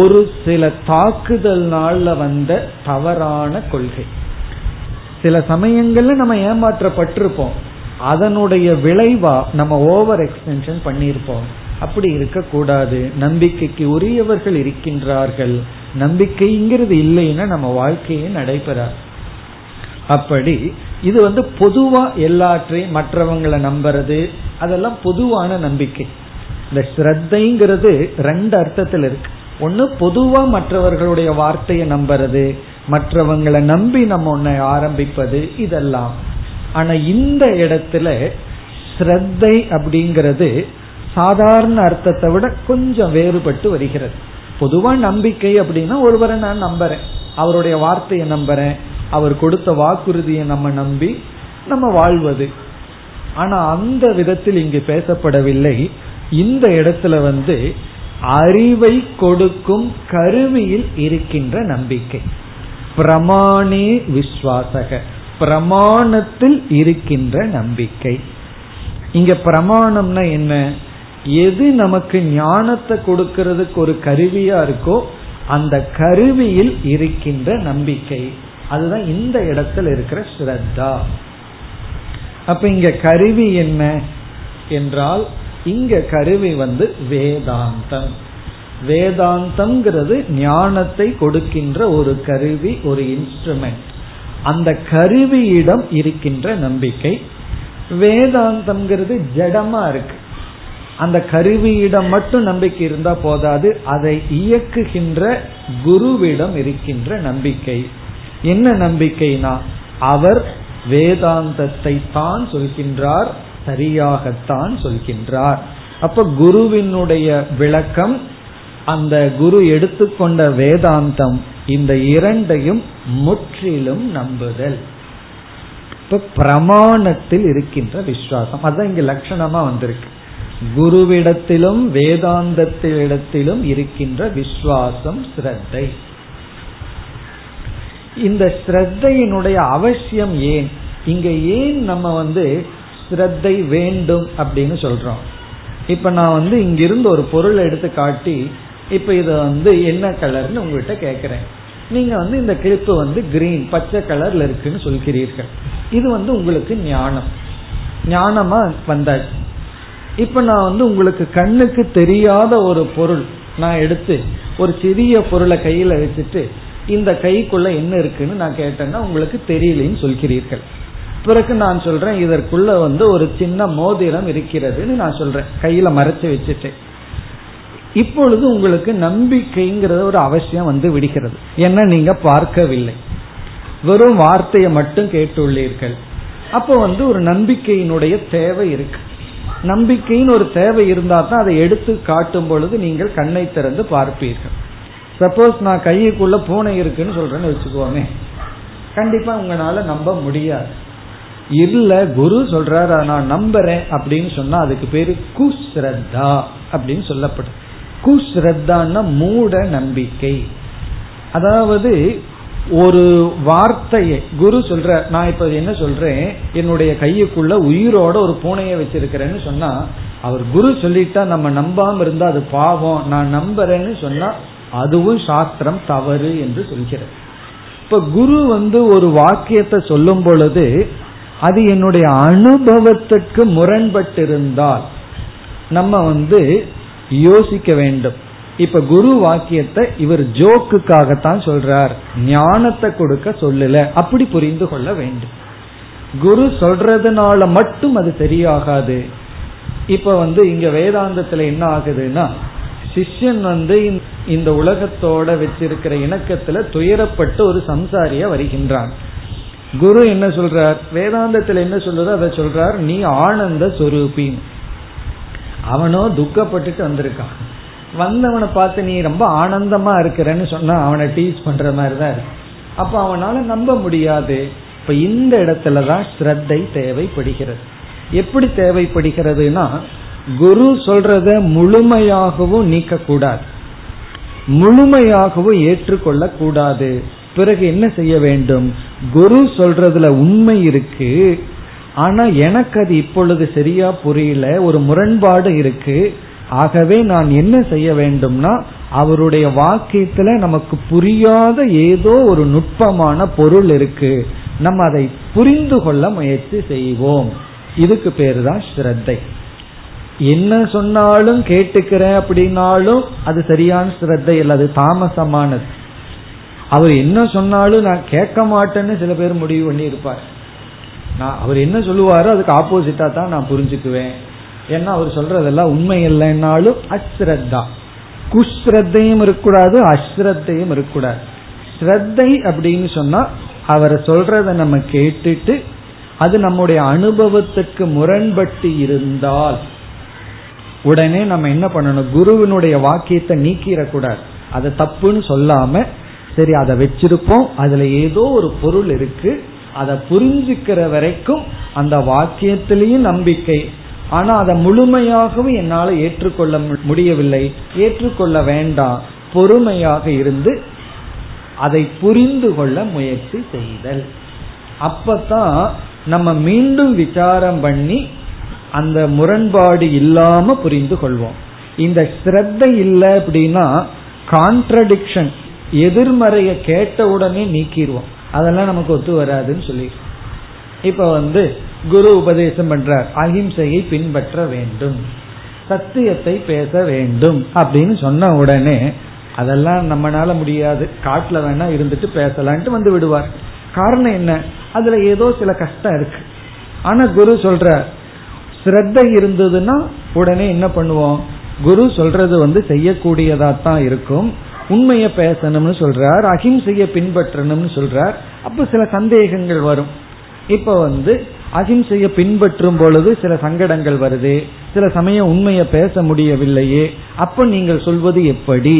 ஒரு சில தாக்குதல் நாள்ல வந்த தவறான கொள்கை. சில சமயங்கள்ல நம்ம ஏமாற்றப்பட்டிருப்போம், அதனுடைய விளைவா நம்ம ஓவர் எக்ஸ்டென்ஷன் பண்ணியிருப்போம். அப்படி இருக்கக்கூடாது. நம்பிக்கைக்கு உரியவர்கள் இருக்கின்றார்கள், நம்பிக்கைங்கிறது இல்லைன்னா நம்ம வாழ்க்கையே நடைபெறாது. அப்படி இது வந்து பொதுவா எல்லாற்றையும் மற்றவங்களை நம்புறது அதெல்லாம் பொதுவான நம்பிக்கை. இந்த ஸ்ரத்தைங்கிறது ரெண்டு அர்த்தத்தில் இருக்கு. ஒன்னு பொதுவா மற்றவர்களுடைய வார்த்தையை நம்புறது, மற்றவங்களை நம்பி நம்ம ஒன்னை ஆரம்பிப்பது, இதெல்லாம். ஆனா இந்த இடத்துல ஸ்ரத்தை அப்படிங்கிறது சாதாரண அர்த்தத்தை விட கொஞ்சம் வேறுபட்டு வருகிறது. பொதுவா நம்பிக்கை அப்படின்னா ஒருவரை நான் நம்புறேன், அவருடைய வார்த்தையை நம்புறேன், அவர் கொடுத்த வாக்குறுதியை நம்ம நம்பி நம்ம வாழ்வது. ஆனா அந்த விதத்தில் இங்கு பேசப்படவில்லை. இந்த இடத்துல வந்து அறிவை கொடுக்கும் கருவியில் இருக்கின்ற நம்பிக்கை, பிரமாணே விஸ்வாசக, பிரமாணத்தில் இருக்கின்ற நம்பிக்கை. இங்க பிரமாணம்னா என்ன? எது நமக்கு ஞானத்தை கொடுக்கறதுக்கு ஒரு கருவியா இருக்கோ அந்த கருவியில் இருக்கின்ற நம்பிக்கை, அதுதான் இந்த இடத்துல இருக்கிற ஸ்ரத்தா. அப்ப இங்க கருவி என்ன என்றால், இங்க கருவி வந்து வேதாந்தம். வேதாந்தம்ங்கிறது ஞானத்தை கொடுக்கின்ற ஒரு கருவி, ஒரு இன்ஸ்ட்ருமெண்ட். அந்த கருவியிடம் இருக்கின்ற நம்பிக்கை. வேதாந்தம்ங்கிறது ஜடமா இருக்கு. அந்த கருவியிடம் மட்டும் நம்பிக்கை இருந்தா போதாது, அதை இயக்குகின்ற குருவிடம் இருக்கின்ற நம்பிக்கை. என்ன நம்பிக்கைனா, அவர் வேதாந்தத்தை தான் சொல்கின்றார், சரியாகத்தான் சொல்கின்றார். அப்ப குருவினுடைய விளக்கம், அந்த குரு எடுத்துக்கொண்ட வேதாந்தம், இந்த இரண்டையும் முற்றிலும் நம்புதல். இப்ப பிரமாணத்தில் இருக்கின்ற விசுவாசம், அதான் இங்க லட்சணமா வந்திருக்கு. குருவிடத்திலும் வேதாந்தத்திடத்திலும் இருக்கின்ற விசுவாசம் ஸ்ரத்தை. இந்த ஸ்ரத்தையினுடைய அவசியம் ஏன், இங்க ஏன் நம்ம வந்து ஸ்ரத்தை வேண்டும் அப்படின்னு சொல்றோம்? இப்ப நான் வந்து இங்கிருந்து ஒரு பொருளை எடுத்து காட்டி, இப்ப இத வந்து என்ன கலர்னு உங்ககிட்ட கேக்குறேன். நீங்க வந்து இந்த கிளிப்பு வந்து கிரீன், பச்சை கலர்ல இருக்குன்னு சொல்கிறீர்கள். இது வந்து உங்களுக்கு ஞானம், ஞானமா வந்தாச்சு. இப்ப நான் வந்து உங்களுக்கு கண்ணுக்கு தெரியாத ஒரு பொருள் நான் எடுத்து, ஒரு சிறிய பொருளை கையில வச்சுட்டு இந்த கைக்குள்ள என்ன இருக்குன்னு நான் கேட்டேன்னா உங்களுக்கு தெரியலன்னு சொல்கிறீர்கள். பிறகு நான் சொல்றேன் இதற்குள்ள வந்து ஒரு சின்ன மோதிரம் இருக்கிறதுன்னு நான் சொல்றேன், கையில மறைச்சு வச்சுட்டேன். இப்பொழுது உங்களுக்கு நம்பிக்கைங்கிறது ஒரு அவசியம் வந்து விடுகிறது. ஏன்னா நீங்க பார்க்கவில்லை. வெறும் வார்த்தையை மட்டும் கேட்டுள்ளீர்கள். அப்போ வந்து ஒரு நம்பிக்கையினுடைய தேவை இருக்கு. நம்பிக்கைன்னு ஒரு தேவை இருந்தா தான் அதை எடுத்து காட்டும் பொழுது நீங்கள் கண்ணை திறந்து பார்ப்பீர்கள். சப்போஸ் நான் கைக்குள்ள பூனை இருக்குன்னு சொல்றேன்னு வச்சுக்கோமே, கண்டிப்பா உங்களால நம்ப முடியாது. இல்ல குரு சொல்றாரு நான் நம்புறேன் அப்படின்னு சொன்னா அதுக்கு பேரு குஸ்ரத்தா அப்படின்னு சொல்லப்படும். குஸ்ரத்தான்னா மூட நம்பிக்கை. அதாவது ஒரு வார்த்தையை குரு சொல்ற, நான் இப்ப என்ன சொல்றேன், என்னுடைய கையுக்குள்ள உயிரோட ஒரு பூனையை வச்சிருக்கிறேன்னு சொன்னா, அவர் குரு சொல்லிட்டா நம்ம நம்பாம இருந்தா அது பாவம், நான் நம்புறேன்னு சொன்னா அதுவும் சாஸ்திரம் தவறு என்று சொல்கிறது. இப்ப குரு வந்து ஒரு வாக்கியத்தை சொல்லும் பொழுது அது என்னுடைய அனுபவத்திற்கு முரண்பட்டிருந்தால் நம்ம வந்து யோசிக்க வேண்டும். இப்ப குரு வாக்கியத்தை இவர் ஜோக்குக்காகத்தான் சொல்றார், ஞானத்தை கொடுக்க சொல்லல, அப்படி புரிந்து கொள்ள வேண்டும். குரு சொல்றதுனால மட்டும் அது சரியாகாது. இப்ப வந்து இங்க வேதாந்தத்துல என்ன ஆகுதுன்னா, சிஷ்யன் வந்து இந்த உலகத்தோட வச்சிருக்கிற இணக்கத்துல துயரப்பட்டு ஒரு சம்சாரியா வருகின்றான். குரு என்ன சொல்றார், வேதாந்தத்துல என்ன சொல்றதோ அதை சொல்றார், நீ ஆனந்த சொரூபி. அவனோ துக்கப்பட்டுட்டு வந்திருக்கான், வந்தவனை பார்த்து நீ ரொம்ப ஆனந்தமா இருக்கிறன்னு சொன்னா அவனை டீச் பண்ற மாதிரிதான் இருக்கு. அப்ப அவனால நம்ப முடியாது. இப்ப இந்த இடத்துலதான் ஸ்ரத்தை தேவைப்படுகிறது. எப்படி தேவைப்படுகிறதுனா, குரு சொல்றத முழுமையாகவும் நீக்க கூடாது, முழுமையாகவும் ஏற்றுக்கொள்ள கூடாது. பிறகு என்ன செய்ய வேண்டும், குரு சொல்றதுல உண்மை இருக்கு, ஆனா எனக்கு அது இப்பொழுது சரியா புரியல, ஒரு முரண்பாடு இருக்கு, ஆகவே நான் என்ன செய்ய வேண்டும்னா அவருடைய வாக்கியத்துல நமக்கு புரியாத ஏதோ ஒரு நுட்பமான பொருள் இருக்கு, நம்ம அதை புரிந்து கொள்ள முயற்சி செய்வோம். இதுக்கு பேரு தான் ஸ்ரத்தை. என்ன சொன்னாலும் கேட்டுக்கிறேன் அப்படின்னாலும் அது சரியான ஸ்ரத்தை இல்லை, அது தாமசமானது. அவர் என்ன சொன்னாலும் நான் கேட்க மாட்டேன்னு சில பேர் முடிவு பண்ணி இருப்பார். நான் அவர் என்ன சொல்லுவாரோ அதுக்கு ஆப்போசிட்டா தான் நான் புரிஞ்சுக்குவேன், ஏன்னா அவர் சொல்றதெல்லாம் உண்மை இல்லைன்னாலும் அஸ்ரத்தா. குஸ்ரத்தையும் இருக்கக்கூடாது, அஸ்ரத்தையும் இருக்கக்கூடாது. ஸ்ரத்தை அப்படின்னு சொன்னா அவரை சொல்றத நம்ம கேட்டுட்டு அது நம்முடைய அனுபவத்துக்கு முரண்பட்டு இருந்தால் உடனே நம்ம என்ன பண்ணணும், குருவினுடைய வாக்கியத்தை நீக்கிடக்கூடாது. அதை தப்புன்னு சொல்லாம சரி அதை வச்சிருப்போம், அதுல ஏதோ ஒரு பொருள் இருக்கு, அதை புரிஞ்சுக்கிற வரைக்கும் அந்த வாக்கியத்திலையும் நம்பிக்கை, ஆனா அதை முழுமையாகவும் என்னால் ஏற்றுக்கொள்ள முடியவில்லை, ஏற்றுக்கொள்ள வேண்டாம், பொறுமையாக இருந்து அதை புரிந்து கொள்ள முயற்சி செய்தல். அப்பதான் நம்ம மீண்டும் விசாரம் பண்ணி அந்த முரண்பாடு இல்லாம புரிந்து கொள்வோம். இந்த ஸ்ரத்தை இல்லை அப்படின்னா கான்ட்ரடிக்ஷன், எதிர்மறைய கேட்ட உடனே நீக்கிடுவோம், அதெல்லாம் நமக்கு ஒத்து வராதுன்னு சொல்லி. இப்ப வந்து குரு உபதேசம் பண்றார், அஹிம்சையை பின்பற்ற வேண்டும், சத்தியத்தை பேச வேண்டும் அப்படின்னு சொன்ன உடனே அதெல்லாம் நம்மளால முடியாது, காட்டுல வேணா இருந்துட்டு பேசலான்ட்டு வந்து விடுவார். காரணம் என்ன, அதுல ஏதோ சில கஷ்டம் இருக்கு. ஆனா குரு சொல்ற ஸ்ரத்தை இருந்ததுன்னா உடனே என்ன பண்ணுவோம், குரு சொல்றது வந்து செய்யக்கூடியதா தான் இருக்கும். உண்மைய பேசணும்னு சொல்றார், அஹிம்சையை பின்பற்றணும்னு சொல்றார். அப்ப சில சந்தேகங்கள் வரும். இப்ப வந்து அஹிம்சையை பின்பற்றும் பொழுது சில சங்கடங்கள் வருது, சில சமயம் உண்மையை பேச முடியவில்லையே, அப்ப நீங்கள் சொல்வது எப்படி?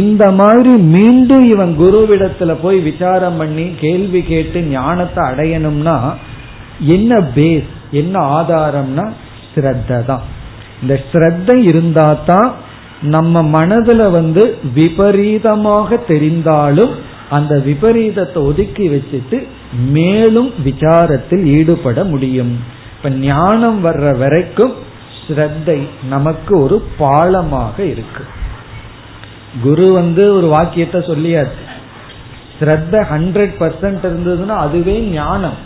இந்த மாதிரி மீண்டும் இவன் குருவிடத்துல போய் விசாரம் பண்ணி கேள்வி கேட்டு ஞானத்தை அடையணும்னா என்ன பேஸ், என்ன ஆதாரம்னா ஸ்ரத்தை தான். இந்த ஸ்ரத்தை இருந்தா தான் நம்ம மனதுல வந்து விபரீதமாக தெரிந்தாலும் அந்த விபரீதத்தை ஒதுக்கி வச்சுட்டு மேலும் விசாரத்தில் ஈடுபட முடியும். இப்ப ஞானம் வர்ற வரைக்கும் ஸ்ரத்தை நமக்கு ஒரு பாலமாக இருக்கு. குரு வந்து ஒரு வாக்கியத்தை சொல்லியாச்சு, ஸ்ரத்த ஹண்ட்ரட் பர்சன்ட் இருந்ததுன்னா அதுவே ஞானம்.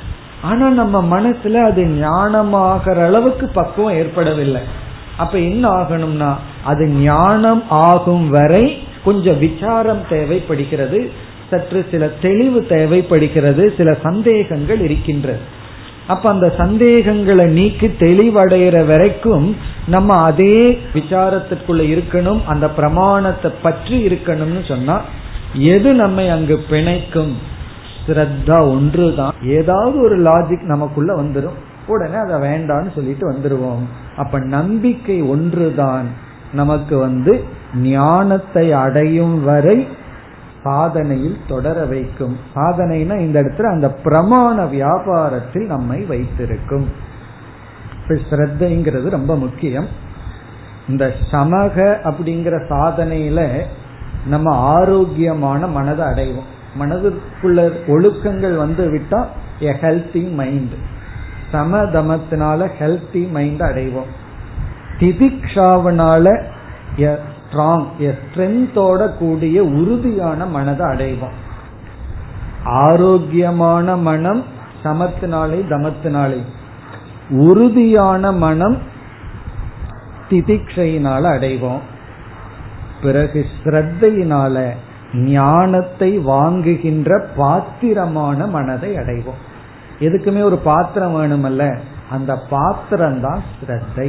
ஆனா நம்ம மனசுல அது ஞானமாகற அளவுக்கு பக்குவம் ஏற்படவில்லை. அப்ப என்ன ஆகணும்னா அது ஞானம் ஆகும் வரை கொஞ்சம் விசாரம் தேவைப்படுகிறது, சற்று சில தெளிவு தேவைப்படுகிறது, சில சந்தேகங்கள் இருக்கின்றது. அப்ப அந்த சந்தேகங்களை நீக்கி தெளிவடைகிற வரைக்கும் நம்ம அதே விசாரத்திற்குள்ள இருக்கணும், அந்த பிரமாணத்தை பற்றி இருக்கணும்னு சொன்னா எது நம்மை அங்கு பிணைக்கும், ஸ்ரத்தா ஒன்றுதான், ஏதாவது ஒரு லாஜிக் நமக்குள்ள வந்துடும், உடனே அதை வேண்டான்னு சொல்லிட்டு வந்துடுவோம். அப்ப நம்பிக்கை ஒன்றுதான் நமக்கு வந்து ஞானத்தை அடையும் வரை சாதனையில் தொடர வைக்கும். சாதனைனா இந்த இடத்துல அந்த பிரமாண வியாபாரத்தில் நம்மை வைத்திருக்கும். ஸ்ரத்தைங்கிறது ரொம்ப முக்கியம். இந்த சமக அப்படிங்கிற சாதனையில நம்ம ஆரோக்கியமான மனதை அடைவோம். மனதிற்குள்ள ஒழுக்கங்கள் வந்து விட்டா எ ஹெல்தி மைண்ட், சமதமத்தினால ஹெல்தி மைண்ட் அடைவோம். திதிக்ஷாவனால ஸ்ட்ராங் ஸ்ட்ரென்த்தோட கூடிய உறுதியான மனதை அடைவோம். ஆரோக்கியமான மனம் சமத்தினாலே தமத்தினாலே, உறுதியான மனம் திதிக்ஷையினால அடைவோம். பிறகு ஸ்ரத்தையினால ஞானத்தை வாங்குகின்ற பாத்திரமான மனதை அடைவோம். எதுக்குமே ஒரு பாத்திரம் வேணுமல்ல, அந்த பாத்திரம்தான் ஸ்ரத்தை.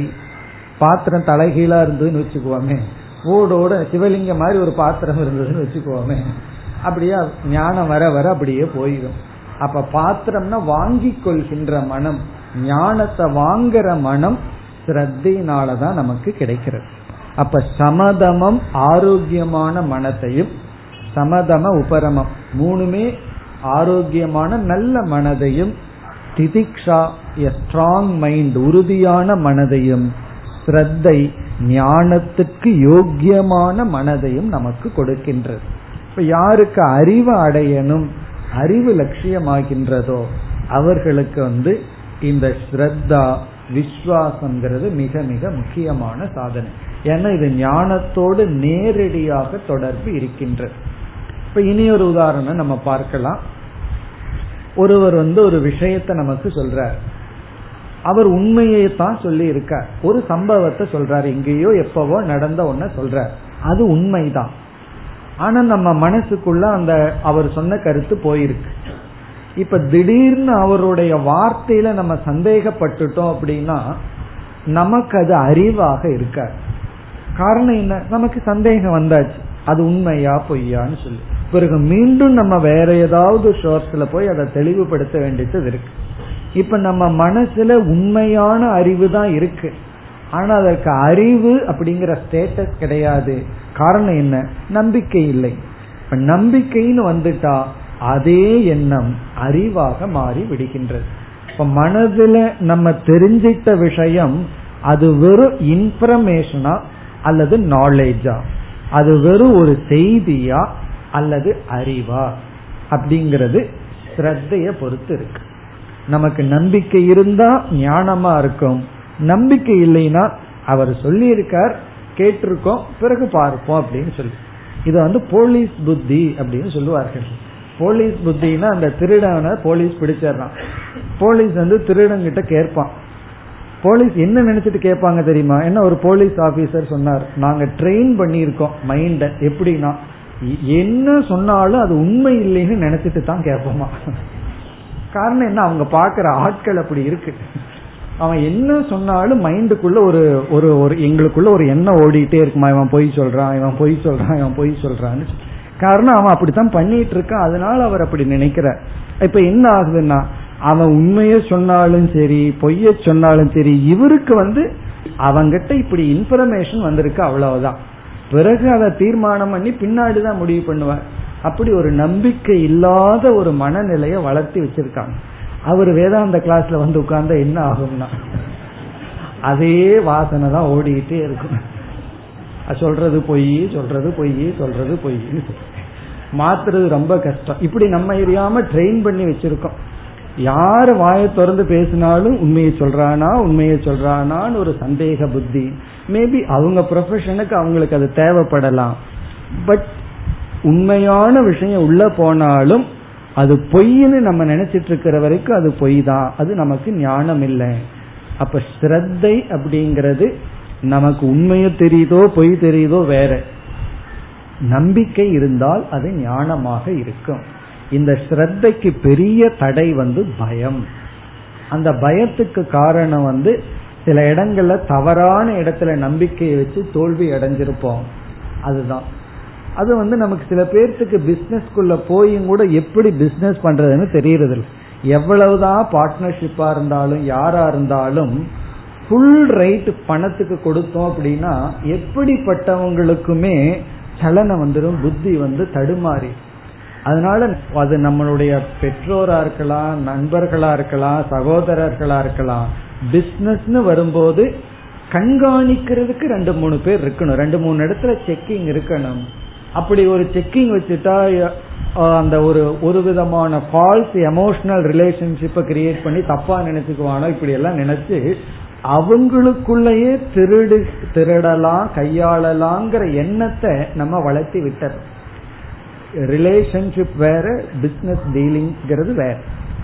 பாத்திரம் தலைகீழா இருந்ததுன்னு வச்சுக்குவோமே, ஓடோட சிவலிங்க மாதிரி ஒரு பாத்திரம் இருந்ததுன்னு வச்சுக்குவோமே, அப்படியே ஞானம் வர வர அப்படியே போயிடும். அப்ப பாத்திரம்னா வாங்கி கொள்கின்ற மனம், ஞானத்தை வாங்குற மனம் ஸ்ரத்தையினாலதான் நமக்கு கிடைக்கிறது. அப்ப சமதமம் ஆரோக்கியமான மனத்தையும், சமதம உபரமம் மூணுமே ஆரோக்கியமான நல்ல மனதையும், திதிக்ஷா ஸ்ட்ராங் மைண்ட் உறுதியான மனதையும், ஸ்ரத்தை ஞானத்துக்கு யோக்கியமான மனதையும் நமக்கு கொடுக்கின்றது. இப்ப யாருக்கு அறிவு அடையணும், அறிவு லட்சியமாகின்றதோ அவர்களுக்கு வந்து இந்த ஸ்ரத்தா விஸ்வாசம்ங்கிறது மிக மிக முக்கியமான சாதனை. ஏன்னா இது ஞானத்தோடு நேரடியாக தொடர்பு இருக்கின்றது. இப்ப இனி ஒரு உதாரணம் நம்ம பார்க்கலாம். ஒருவர் வந்து ஒரு விஷயத்தை நமக்கு சொல்றார், அவர் உண்மையை தான் சொல்லி இருக்கார். ஒரு சம்பவத்தை சொல்றார், எங்கேயோ எப்பவோ நடந்த ஒன்ன சொல்றார், அது உண்மைதான். ஆனா நம்ம மனசுக்குள்ள அந்த அவர் சொன்ன கருத்து போயிருக்கு. இப்ப திடீர்னு அவருடைய வார்த்தையில நம்ம சந்தேகப்பட்டுட்டோம் அப்படின்னா நமக்கு அது அறிவாக இருக்காது. காரணம் என்ன, நமக்கு சந்தேகம் வந்தாச்சு, அது உண்மையா பொய்யான்னு சொல்லி. பிறகு மீண்டும் நம்ம வேற ஏதாவது சோர்ஸ்ல போய் அதை தெளிவுபடுத்த வேண்டியது இருக்கு. இப்ப நம்ம மனசுல உண்மையான அறிவு தான் இருக்கு, ஆனா அதற்கு அறிவு அப்படிங்கிற ஸ்டேட்டஸ் கிடையாது. காரணம் என்ன, நம்பிக்கை இல்லை. இப்ப நம்பிக்கைன்னு வந்துட்டா அதே எண்ணம் அறிவாக மாறி விடுகின்றது. இப்ப மனதுல நம்ம தெரிஞ்சிட்ட விஷயம் அது வெறும் இன்ஃபர்மேஷனா அல்லது நாலேஜா, அது வெறும் ஒரு செய்தியா அல்லது அறிவா அப்படிங்கிறது ஸ்ரத்தைய பொறுத்து இருக்கு. நமக்கு நம்பிக்கை இருந்தா ஞானமா இருக்கும், நம்பிக்கை இல்லைன்னா அவர் சொல்லி இருக்கார் கேட்டிருக்கோம் பிறகு பார்ப்போம் அப்படின்னு சொல்லி. இதை வந்து போலீஸ் புத்தி அப்படின்னு சொல்லுவார்கள். போலீஸ் புத்தினா அந்த திருடனை போலீஸ் பிடிச்சிடறான், போலீஸ் வந்து திருடன்கிட்ட கேட்பான். போலீஸ் என்ன நினைச்சிட்டு கேட்பாங்க தெரியுமா, என்ன ஒரு போலீஸ் ஆபீசர் சொன்னார், நாங்க ட்ரெயின் பண்ணியிருக்கோம் மைண்ட, எப்படின்னா என்ன சொன்னாலும் அது உண்மை இல்லைன்னு நினைச்சிட்டு தான் கேட்போமா. காரணம் என்ன, அவங்க பாக்குற ஆட்கள் அப்படி இருக்கு. அவன் என்ன சொன்னாலும் மைண்டுக்குள்ள ஒரு ஒரு ஒரு எங்களுக்குள்ள ஒரு எண்ணம் ஓடிட்டே இருக்குமா, இவன் பொய் சொல்றான் இவன் பொய் சொல்றான் இவன் பொய் சொல்றான்னு. காரணம் அவன் அப்படித்தான் பண்ணிட்டு இருக்கான், அதனால அவர் அப்படி நினைக்கிறார். இப்ப என்ன ஆகுதுன்னா அவன் உண்மைய சொன்னாலும் சரி பொய்ய சொன்னாலும் சரி இவருக்கு வந்து அவங்கிட்ட இப்படி இன்ஃபர்மேஷன் வந்திருக்கு அவ்வளவுதான். பிறகு அதை தீர்மானம் பண்ணி பின்னாடிதான் முடிவு பண்ணுவார். அப்படி ஒரு நம்பிக்கை இல்லாத ஒரு மனநிலைய வளர்த்தி வச்சிருக்காங்க. அவர் வேதாந்த கிளாஸ்ல வந்து உட்கார்ந்தா என்ன ஆகும்னா அதே வாசனை தான் ஓடிக்கிட்டே இருக்கும். சொல்றது பொய் சொல்றது பொய் சொல்றது பொய், மாத்துறது ரொம்ப கஷ்டம். இப்படி நம்ம எரியாம ட்ரெயின் பண்ணி வச்சிருக்கோம். யாரு வாயை திறந்து பேசினாலும் உண்மையை சொல்றானா உண்மையை சொல்றானான்னு ஒரு சந்தேக புத்தி. மேபி அவங்க ப்ரொஃபஷனுக்கு அவங்களுக்கு அது தேவைப்படலாம், பட் உண்மையான விஷயம் உள்ள போனாலும் அது பொய்ன்னு நம்ம நினைச்சிட்டு இருக்கிற வரைக்கும் அது பொய் தான், அது நமக்கு ஞானம் இல்லை. அப்ப ஸ்ரத்தை அப்படிங்கிறது நமக்கு உண்மையை தெரியுதோ பொய் தெரியுதோ வேற, நம்பிக்கை இருந்தால் அது ஞானமாக இருக்கும். இந்த ஸ்ரத்தைக்கு பெரிய தடை வந்து பயம். அந்த பயத்துக்கு காரணம் வந்து சில இடங்கள்ல தவறான இடத்துல நம்பிக்கையை வச்சு தோல்வி அடைஞ்சிருப்போம். அதுதான் அது வந்து நமக்கு சில பேர்த்துக்கு பிசினஸ்க்குள்ள போயும் கூட எப்படி பிசினஸ் பண்றதுன்னு தெரியறது இல்லை. எவ்வளவுதான் பார்ட்னர்ஷிப்பா இருந்தாலும் யாரா இருந்தாலும் ஃபுல் ரேட் பணத்துக்கு கொடுத்தோம் அப்படின்னா எப்படிப்பட்டவங்களுக்குமே சலனம் வந்துடும், புத்தி வந்து தடுமாறி. அதனால அது நம்மளுடைய பெற்றோரா இருக்கலாம், நண்பர்களா இருக்கலாம், சகோதரர்களா இருக்கலாம், பிசினஸ்னு வரும்போது கண்காணிக்கிறதுக்கு ரெண்டு மூணு பேர் இருக்கணும், ரெண்டு மூணு இடத்துல செக்கிங் இருக்கணும். அப்படி ஒரு செக்கிங் வச்சுட்டா அந்த ஒரு ஒரு விதமான ஃபால்ஸ் எமோஷனல் ரிலேஷன்ஷிப்பை கிரியேட் பண்ணி தப்பா நினைச்சுக்குவானோ இப்படி எல்லாம் நினைச்சு அவங்களுக்குள்ளேயே திருடு திருடலாம் கையாளலாங்கிற எண்ணத்தை நம்ம வளர்த்தி விட்டது. ரிலேஷன்ஷிப் வேற, பிசினஸ் டீலிங்கிறது வேற.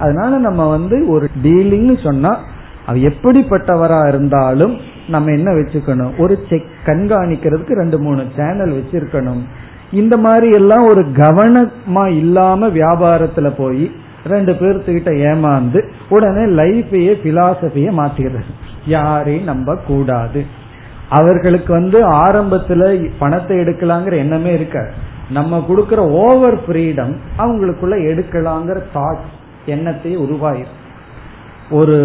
அதனால நம்ம வந்து ஒரு டீலிங்னு சொன்னா அது எப்படிப்பட்டவரா இருந்தாலும் நம்ம என்ன வச்சுக்கணும், ஒரு செக் கண்காணிக்கிறதுக்கு ரெண்டு மூணு சேனல் வச்சிருக்கணும். இந்த மாதிரி எல்லாம் ஒரு கவனமா இல்லாம வியாபாரத்துல போய் ரெண்டு பேர்த்துக்கிட்ட ஏமாந்து உடனே லைஃபையே பிலாசபிய மாத்திடுறது, யாரையும் நம்ப கூடாது. அவர்களுக்கு வந்து ஆரம்பத்துல பணத்தை எடுக்கலாங்கிற எண்ணமே இருக்க, நம்ம கொடுக்கற ஓவர் ஃப்ரீடம் அவங்களுக்குள்ள எடுக்கலாங்கிற தாட்ஸ் எண்ணத்தை உருவாயிரு. ஒரு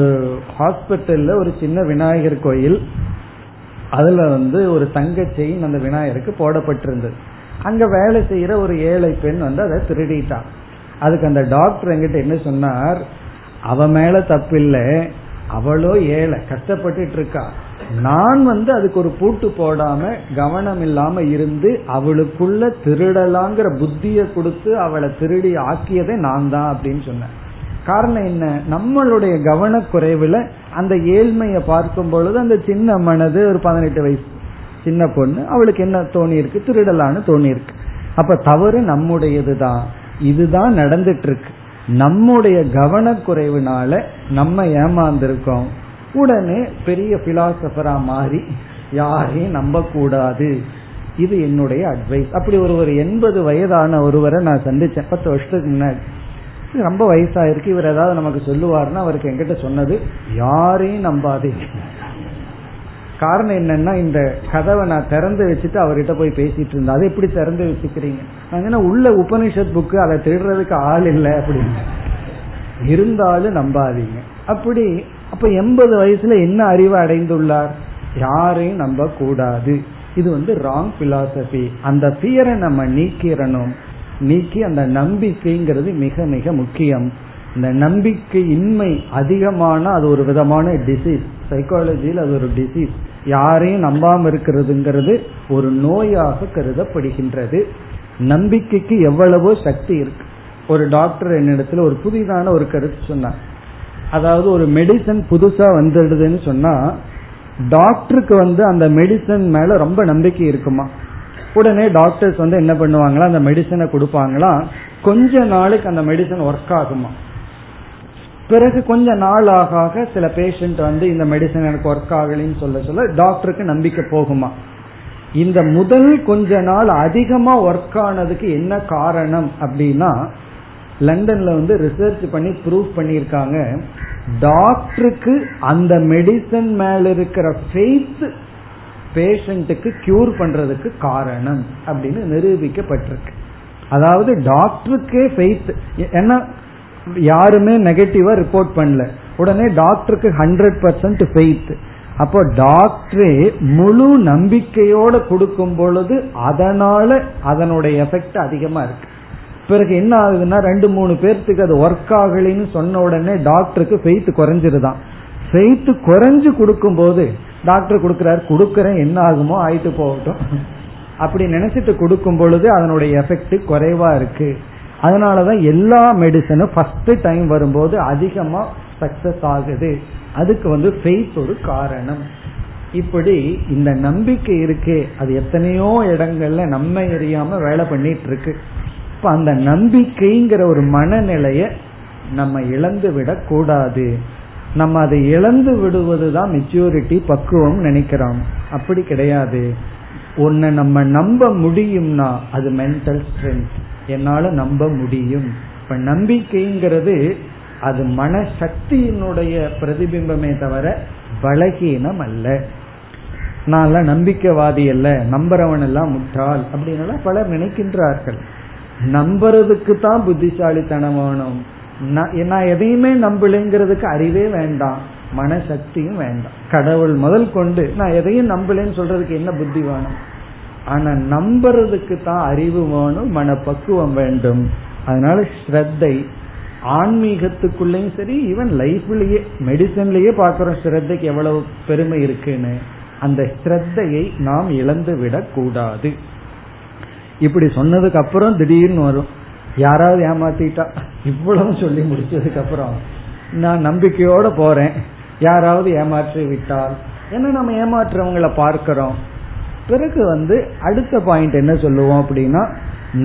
ஹாஸ்பிட்டல்ல ஒரு சின்ன விநாயகர் கோயில், அதுல வந்து ஒரு தங்க செயின் அந்த விநாயகருக்கு போடப்பட்டிருந்தது. அங்க வேலை செய்யற ஒரு ஏழை பெண் வந்து அதை திருடிட்டான். அதுக்கு அந்த டாக்டர் என்கிட்ட என்ன சொன்னார், அவ மேல தப்பில்லை, அவளோ ஏழை கஷ்டப்பட்டு இருக்கா, நான் வந்து அதுக்கு ஒரு பூட்டு போடாம கவனம் இல்லாம இருந்து அவளுக்குள்ள திருடலாங்கிற புத்திய கொடுத்து அவளை திருடி ஆக்கியதை நான் தான் அப்படின்னு சொன்னேன். காரணம் என்ன, நம்மளுடைய கவனக்குறைவுல அந்த ஏழ்மைய பார்க்கும் பொழுது அந்த சின்ன மனது, ஒரு பதினெட்டு வயசு சின்ன பொண்ணு, அவளுக்கு என்ன தோணி இருக்கு, திருடலான்னு தோணி இருக்கு. அப்ப தவறு நம்முடையதுதான். இதுதான் நடந்துட்டு இருக்கு, நம்முடைய கவனக்குறைவுனால நம்ம ஏமாந்துருக்கோம். உடனே பெரிய பிலாசபரா மாறி யாரையும் நம்ப கூடாது, இது என்னுடைய அட்வைஸ். அப்படி ஒருவர் எண்பது வயதான ஒருவரை நான் சந்திச்சேன் பத்து வருஷத்துக்கு முன்னாடி. ரொம்ப வயசாயிருக்கு, இவர் ஏதாவது நமக்கு சொல்லுவாருன்னா அவருக்கு என்கிட்ட சொன்னது யாரையும் நம்பாதே. காரணம் என்னன்னா, இந்த கதவை நான் திறந்து வச்சுட்டு அவர்கிட்ட போய் பேசிட்டு இருந்தா, அதை எப்படி திறந்து வச்சுக்கிறீங்க, உள்ள உபனிஷத் புக்கு அதை திருடுறதுக்கு ஆள் இல்லை அப்படின்னு இருந்தாலும் நம்பாதீங்க. அப்படி அப்ப எண்பது வயசுல என்ன அறிவு அடைந்துள்ளார், யாரையும் நம்ப கூடாது, இது வந்து ராங் பிலாசபி. அந்த பியரை நம்ம நீக்கிறணும், நீக்கி அந்த நம்பிக்கைங்கிறது மிக மிக முக்கியம். இந்த நம்பிக்கை இன்மை அதிகமான அது ஒரு விதமான டிசீஸ், சைக்காலஜியில் அது ஒரு டிசீஸ். யாரையும் நம்பாம இருக்கிறதுங்கிறது ஒரு நோயாக கருதப்படுகின்றது. நம்பிக்கைக்கு எவ்வளவோ சக்தி இருக்கு. ஒரு டாக்டர் என்னிடத்துல ஒரு புதிதான ஒரு கருத்து சொன்னார், அதாவது ஒரு மெடிசன் புதுசா வந்துடுதுன்னு சொன்னா டாக்டருக்கு வந்து அந்த மெடிசன் மேல ரொம்ப நம்பிக்கை இருக்குமா, உடனே டாக்டர்ஸ் வந்து என்ன பண்ணுவாங்களா, அந்த மெடிசனை கொடுப்பாங்களா, கொஞ்ச நாளுக்கு அந்த மெடிசன் ஒர்க் ஆகுமா, பிறகு கொஞ்ச நாள் ஆக சில பேஷண்ட் வந்து இந்த மெடிசன் எனக்கு ஒர்க் ஆகலன்னு சொல்ல சொல்ல டாக்டருக்கு நம்பிக்கை போகுமா. இந்த முதல் கொஞ்ச நாள் அதிகமா ஒர்க் ஆனதுக்கு என்ன காரணம் அப்படின்னா, லண்டன்ல வந்து ரிசர்ச் பண்ணி ப்ரூவ் பண்ணியிருக்காங்க, டாக்டருக்கு அந்த மெடிசன் மேல இருக்கிற ஃபெய்த் பேஷண்ட்டுக்கு கியூர் பண்றதுக்கு காரணம் அப்படின்னு நிரூபிக்கப்பட்டிருக்கு. அதாவது டாக்டருக்கே ஃபெய்த், ஏன்னா யாருமே நெகட்டிவா ரிப்போர்ட் பண்ணல, உடனே டாக்டருக்கு ஹண்ட்ரட் பர்சன்ட் ஃபெய்த். அப்போ டாக்டரே முழு நம்பிக்கையோட கொடுக்கும் பொழுது அதனால அதனுடைய எஃபெக்ட் அதிகமா இருக்கு. பிறகு என்ன ஆகுதுன்னா, ரெண்டு மூணு பேர்த்துக்கு அது ஒர்க் ஆகலைன்னு சொன்ன உடனே டாக்டருக்கு ஃபெய்த் குறைஞ்சிருதான். ஃபெய்த் குறைஞ்சு கொடுக்கும் போது டாக்டர் கொடுக்கறாரு, கொடுக்கறேன் என்ன ஆகுமோ ஆயிட்டு போகட்டும் அப்படி நினைச்சிட்டு கொடுக்கும் பொழுது அதனுடைய எஃபெக்ட் குறைவா இருக்கு. அதனாலதான் எல்லா மெடிசனும் ஃபர்ஸ்ட் டைம் வரும்போது அதிகமா சக்சஸ் ஆகுது, அதுக்கு வந்து ஃபெய்த் ஒரு காரணம். இப்படி இந்த நம்பிக்கை இருக்கு, அது எத்தனையோ இடங்கள்ல நம்ம எரியாம வேலை பண்ணிட்டு இருக்கு. இப்ப அந்த நம்பிக்கைங்கிற ஒரு மனநிலைய நம்ம இழந்து விடக் கூடாது. நம்ம அதை இழந்து விடுவதுதான் மெச்சூரிட்டி, பக்குவம் நினைக்கிறோம். அப்படி கிடையாது, ஒன்ன நம்ம நம்ப முடியும்னா அது மென்டல் ஸ்ட்ரென்த், என்னால நம்ப முடியும். இப்ப நம்பிக்கைங்கிறது அது மனசக்தியினுடைய பிரதிபிம்பமே தவிர பலகீனம் அல்ல. நான் நம்பிக்கைவாதி அல்ல, நம்புறவன் எல்லாம் முட்டாள் அப்படின்னு பலர் நினைக்கின்றார்கள். நம்புறதுக்கு தான் புத்திசாலித்தனமானும், நான் எதையுமே நம்பலைங்கிறதுக்கு அறிவே வேண்டாம், மனசக்தியும் வேண்டாம். கடவுள் முதல் கொண்டு நான் எதையும் நம்பலைன்னு சொல்றதுக்கு என்ன புத்தி வேணும்? ஆனா நம்புறதுக்கு தான் அறிவு வேணும், மனப்பக்குவம் வேண்டும். அதனால ஸ்ரத்தை ஆன்மீகத்துக்குள்ளயும் சரி, ஈவன் லைஃப்லயே மெடிசன்லயே பாக்குறோம் ஸ்ரத்தைக்கு எவ்வளவு பெருமை இருக்குன்னு. அந்த ஸ்ரத்தையை நாம் இழந்து விடக் கூடாது. இப்படி சொன்னதுக்கு அப்புறம் திடீர்னு வரும், யாராவது ஏமாத்திட்டா இவ்வளவு சொல்லி முடிச்சதுக்கு அப்புறம் நான் நம்பிக்கையோட போறேன், யாராவது ஏமாற்றி விட்டால் ஏன்னா நம்ம ஏமாற்றவங்களை பார்க்கிறோம். பிறகு வந்து அடுத்த பாயிண்ட் என்ன சொல்லுவோம் அப்படின்னா,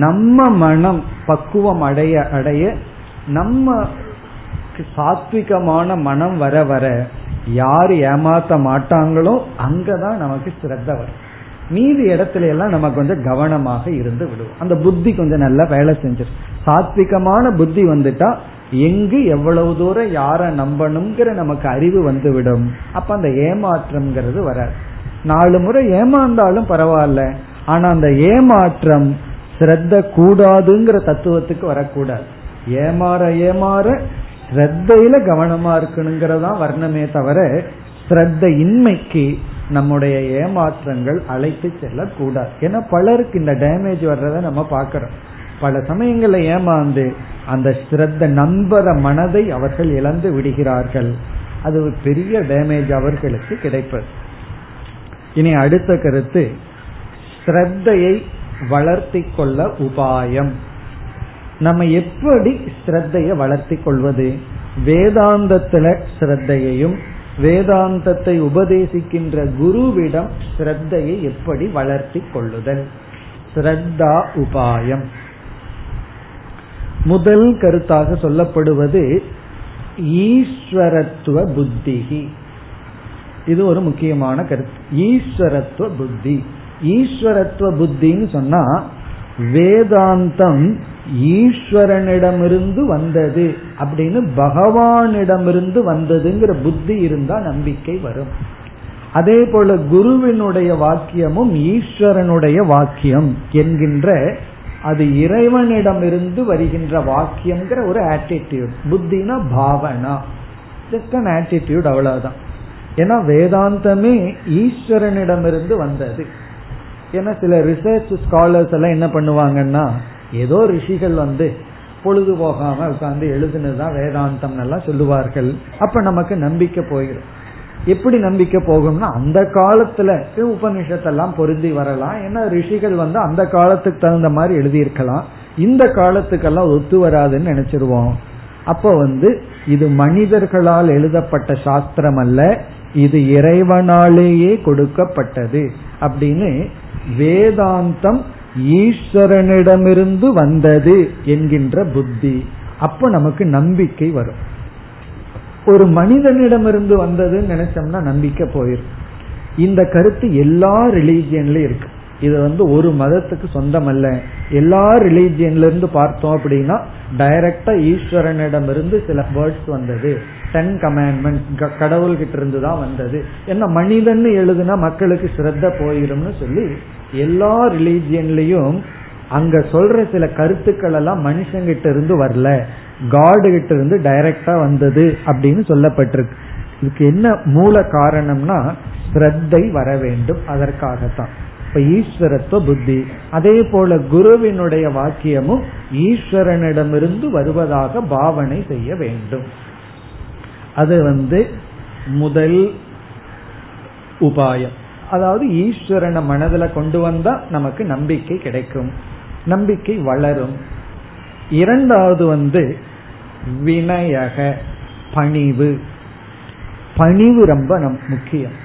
நம்ம மனம் பக்குவம் அடைய அடைய, நம்ம சாத்விகமான மனம் வர வர, யாரு ஏமாத்த மாட்டாங்களோ அங்கதான் நமக்கு ஸ்ரத்த வரும். மீதி இடத்துல எல்லாம் நம்ம கொஞ்சம் கவனமாக இருந்து விடுவோம். அந்த புத்தி கொஞ்சம் நல்லா வேலை செஞ்சிரு. சாத்விகமான புத்தி வந்துட்டா எங்கு எவ்வளவு தூரம் யாரை நம்பணுங்கிற நமக்கு அறிவு வந்துவிடும். அப்ப அந்த ஏமாற்றம்ங்கிறது வராது. நாலு முறை ஏமாந்தாலும் பரவாயில்ல, ஆனா அந்த ஏமாற்றம் ஸ்ரத்த கூடாதுங்கிற தத்துவத்துக்கு வரக்கூடாது. ஏமாற ஏமாற ஸ்ரத்தையில கவனமா இருக்கணுங்கிறதா வர்ணமே தவிர, ஸ்ரத்த இன்மைக்கு நம்முடைய ஏமாற்றங்கள் அழைத்து செல்லக்கூடாது. ஏன்னா பலருக்கு இந்த டேமேஜ் வர்றத நம்ம பார்க்கிறோம். பல சமயங்கள்ல ஏமாந்து அந்த ஸ்ரத்த நம்புற மனதை அவர்கள் இழந்து விடுகிறார்கள். அது ஒரு பெரிய டேமேஜ் அவர்களுக்கு கிடைப்பது. இனி அடுத்த கருத்து, ஸ்ரத்தையை வளர்த்தி கொள்ள உபாயம். நம்ம எப்படி ஸ்ரத்தையை வளர்த்தி கொள்வது? வேதாந்தத்துல ஸ்ரத்தையையும் வேதாந்தத்தை உபதேசிக்கின்ற குருவிடம் ஸ்ரத்தையை எப்படி வளர்த்தி கொள்ளுதல், ஸ்ரத்தா உபாயம். முதல் கருத்தாக சொல்லப்படுவது ஈஸ்வரத்துவ புத்திகி. இது ஒரு முக்கியமான கருத்து, ஈஸ்வரத்துவ புத்தி. ஈஸ்வரத்துவ புத்தின்னு சொன்னா வேதாந்தம் ஈஸ்வரனிடமிருந்து வந்தது அப்படின்னு, பகவானிடமிருந்து வந்ததுங்கிற புத்தி இருந்தா நம்பிக்கை வரும். அதே போல குருவினுடைய வாக்கியமும் ஈஸ்வரனுடைய வாக்கியம் என்கின்ற, அது இறைவனிடமிருந்து வருகின்ற வாக்கியம்ங்கிற ஒரு ஆட்டிடியூட். புத்தினா பாவனா, ஜஸ்ட் அன் ஆட்டிடியூட், அவ்வளவுதான். ஏன்னா வேதாந்தமே ஈஸ்வரனிடமிருந்து வந்தது. ஏன்னா சில ரிசர்ச் ஸ்காலர்ஸ் எல்லாம் என்ன பண்ணுவாங்கன்னா, ஏதோ ரிஷிகள் வந்து பொழுது போகாம உட்கார்ந்து எழுதுனதுதான் வேதாந்தம் எல்லாம் சொல்லுவார்கள். அப்ப நமக்கு நம்பிக்கை போயிடும். எப்படி நம்பிக்கை போகும்னா, அந்த காலத்துல உபநிஷத்தெல்லாம் பொருந்தி வரலாம். ஏன்னா ரிஷிகள் வந்து அந்த காலத்துக்கு தகுந்த மாதிரி எழுதியிருக்கலாம். இந்த காலத்துக்கெல்லாம் ஒத்து வராதுன்னு நினைச்சிருவோம். அப்போ வந்து இது மனிதர்களால் எழுதப்பட்ட சாஸ்திரம் அல்ல, இது இறைவனாலேயே கொடுக்கப்பட்டது அப்படின்னு, வேதாந்தம் ஈஸ்வரனிடமிருந்து வந்தது என்கின்ற புத்தி. அப்ப நமக்கு நம்பிக்கை வரும். ஒரு மனிதனிடமிருந்து வந்ததுன்னு நினைச்சோம்னா நம்பிக்கை போயிடும். இந்த கருத்து எல்லா ரிலீஜியன்லயும் இருக்கு. இது வந்து ஒரு மதத்துக்கு சொந்தம் அல்ல. எல்லா ரிலீஜியன்ல இருந்து பார்த்தோம் அப்படின்னா, டைரக்டா ஈஸ்வரனிடமிருந்து சில வேர்ட்ஸ் வந்தது. டென் கமாண்ட்மெண்ட் கடவுள்கிட்ட இருந்து தான் வந்தது. ஏன்னா மனிதன் எழுதுனா மக்களுக்கு ஸ்ரத்த போயிடும்னு சொல்லி, எல்லா ரிலீஜியன்லயும் அங்க சொல்ற சில கருத்துக்கள் எல்லாம் மனுஷங்கிட்ட இருந்து வரல, காடு கிட்ட இருந்து டைரக்டா வந்தது அப்படின்னு சொல்லப்பட்டிருக்கு. இதுக்கு என்ன மூல காரணம்னா, ஸ்ரத்தை வர வேண்டும், அதற்காகத்தான். இப்ப ஈஸ்வரத்துவ புத்தி. அதே போல குருவினுடைய வாக்கியமும் ஈஸ்வரனிடமிருந்து வருவதாக பாவனை செய்ய வேண்டும். அது வந்து முதல் உபாயம். அதாவது ஈஸ்வரனை மனதுல கொண்டு வந்தா நமக்கு நம்பிக்கை கிடைக்கும், நம்பிக்கை வளரும். இரண்டாவது வந்து வினயக, பணிவு. பணிவு ரொம்ப முக்கியம்.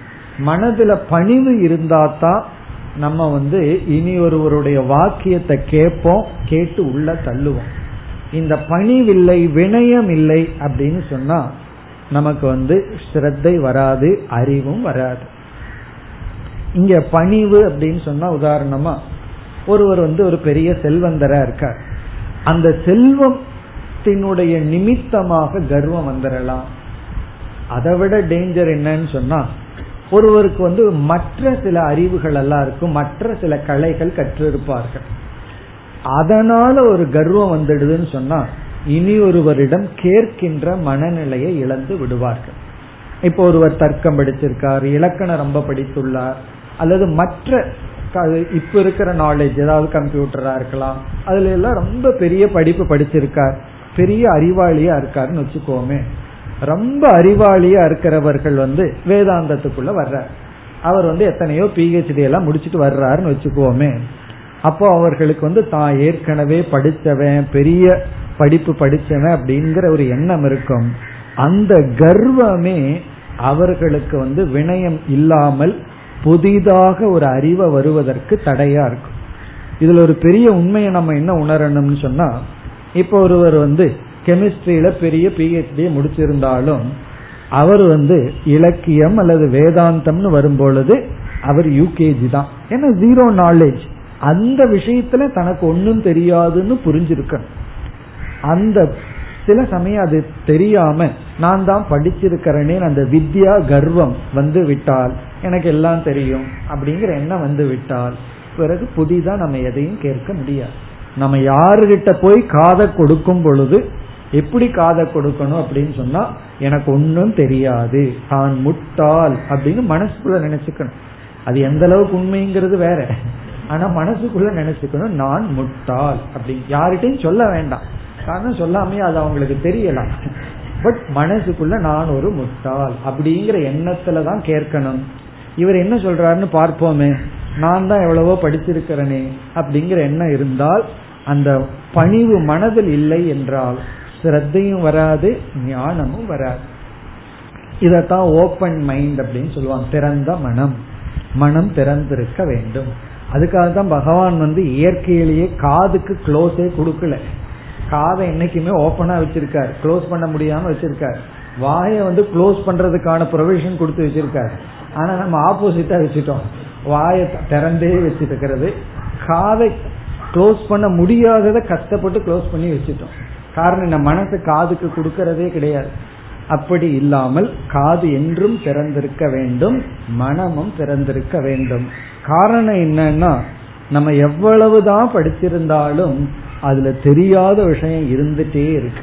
மனதுல பணிவு இருந்தாதான் நம்ம வந்து இனி ஒருவருடைய வாக்கியத்தை கேட்போம், கேட்டு உள்ள தள்ளுவோம். இந்த பணிவில்லை, வினயம் இல்லை அப்படின்னு சொன்னா நமக்கு வந்து ஸ்ரத்தை வராது, அறிவும் வராது. இங்க பணிவு அப்படின்னு சொன்னா, உதாரணமா ஒருவர் வந்து ஒரு பெரிய செல்வந்தரா இருக்கார். அந்த செல்வத்தினுடைய நிமித்தமாக கர்வம் வந்துடலாம். அதை விட டேஞ்சர் என்னன்னு சொன்னா, ஒருவருக்கு வந்து மற்ற சில அறிவுகள் எல்லாம் இருக்கும், மற்ற சில கலைகள் கற்றிருப்பார்கள். அதனால ஒரு கர்வம் வந்துடுதுன்னு சொன்னா இனி ஒருவரிடம் கேட்கின்ற மனநிலையை இழந்து விடுவார்கள். இப்போ ஒருவர் தர்க்கம் படித்திருக்கார், இலக்கணம் ரொம்ப படித்துள்ளார், அல்லது மற்ற இப்ப இருக்கிற நாலேஜ் ஏதாவது கம்ப்யூட்டரா இருக்கலாம், அதுல எல்லாம் ரொம்ப பெரிய படிப்பு படிச்சிருக்கார், பெரிய அறிவாளியா இருக்காருன்னு வச்சுக்கோமே. ரொம்ப அறிவாளியா இருக்கிறவர்கள் வந்து வேதாந்தத்துக்குள்ள வர்றார், அவர் வந்து எத்தனையோ பிஹெச்டி எல்லாம் முடிச்சுட்டு வர்றாருன்னு வச்சுக்கோமே. அப்போ அவர்களுக்கு வந்து தான் ஏற்கனவே படித்தவன், பெரிய படிப்பு படித்தவன் அப்படிங்கிற ஒரு எண்ணம் இருக்கும். அந்த கர்வமே அவர்களுக்கு வந்து வினயம் இல்லாமல் புதிதாக ஒரு அறிவை வருவதற்கு தடையா இருக்கும். இதுல ஒரு பெரிய உண்மையை நம்ம என்ன உணரணும்னு சொன்னா, இப்போ ஒருவர் வந்து கெமிஸ்ட்ரியில பெரிய பிஹெச்டி முடிச்சிருந்தாலும் அவர் வந்து இலக்கியம் அல்லது வேதாந்தம்னு வரும்பொழுது அவர் யூகேஜி தான். ஏன்னா ஜீரோ நாலேஜ், அந்த விஷயத்துல தனக்கு ஒன்னும் தெரியாதுன்னு புரிஞ்சிருக்கணும். அந்த சில சமயம் அது தெரியாம நான் தான் படிச்சிருக்கிறேனே அந்த வித்யா கர்வம் வந்து விட்டால், எனக்கு எல்லாம் தெரியும் அப்படிங்கிற எண்ணம் வந்து விட்டால் பிறகு புதிதா நம்ம எதையும் கேட்க முடியாது. நம்ம யாருகிட்ட போய் காதை கொடுக்கும் பொழுது எப்படி காதை கொடுக்கணும் அப்படின்னு சொன்னா, எனக்கு ஒன்னும் தெரியாது, தான் முட்டாள் அப்படின்னு மனசுக்குள்ள நினைச்சுக்கணும். அது எந்த அளவுக்கு உண்மைங்கிறது வேற, ஆனா மனசுக்குள்ள நினைச்சுக்கணும் நான் முட்டாள் அப்படின்னு. யார்கிட்டையும் சொல்ல வேண்டாம், காரணம் சொல்லாமே அது அவங்களுக்கு தெரியலாம். பட் மனசுக்குள்ள நான் ஒரு முட்டாள் அப்படிங்கிற எண்ணத்துலதான் கேட்கணும். இவர் என்ன சொல்றாருன்னு பார்ப்போமே, நான் தான் எவ்வளவோ படிச்சிருக்கிறேனே அப்படிங்கிற எண்ணம் இருந்தால், அந்த பணிவு மனதில் இல்லை என்றால் ஸ்ரத்தையும் வராது, ஞானமும் வராது. இதத்தான் ஓப்பன் மைண்ட் அப்படின்னு சொல்லுவாங்க, திறந்த மனம். மனம் திறந்திருக்க வேண்டும். அதுக்காக தான் பகவான் வந்து இயற்கையிலேயே காதுக்கு க்ளோஸே கொடுக்கல. காதை என்னைக்குமே ஓப்பனா வச்சிருக்காரு, க்ளோஸ் பண்ண முடியாம வச்சிருக்காரு. வாயை வந்து க்ளோஸ் பண்றதுக்கான ப்ரொவிஷன் கொடுத்து வச்சிருக்காரு, ஆனா நம்ம ஆப்போசிட்டா வச்சுட்டோம், வாயை திறந்தே வச்சுட்டு இருக்கிறது. காதை க்ளோஸ் பண்ண முடியாததை கஷ்டப்பட்டு க்ளோஸ் பண்ணி வச்சுட்டோம், காரணம் நம்ம மனசு காதுக்கு கொடுக்கறதே கிடையாது. அப்படி இல்லாமல் காது என்றும் திறந்திருக்க வேண்டும், மனமும் திறந்திருக்க வேண்டும். காரணம் என்னன்னா, நம்ம எவ்வளவுதான் படிச்சிருந்தாலும் அதுல தெரியாத விஷயம் இருந்துட்டே இருக்கு.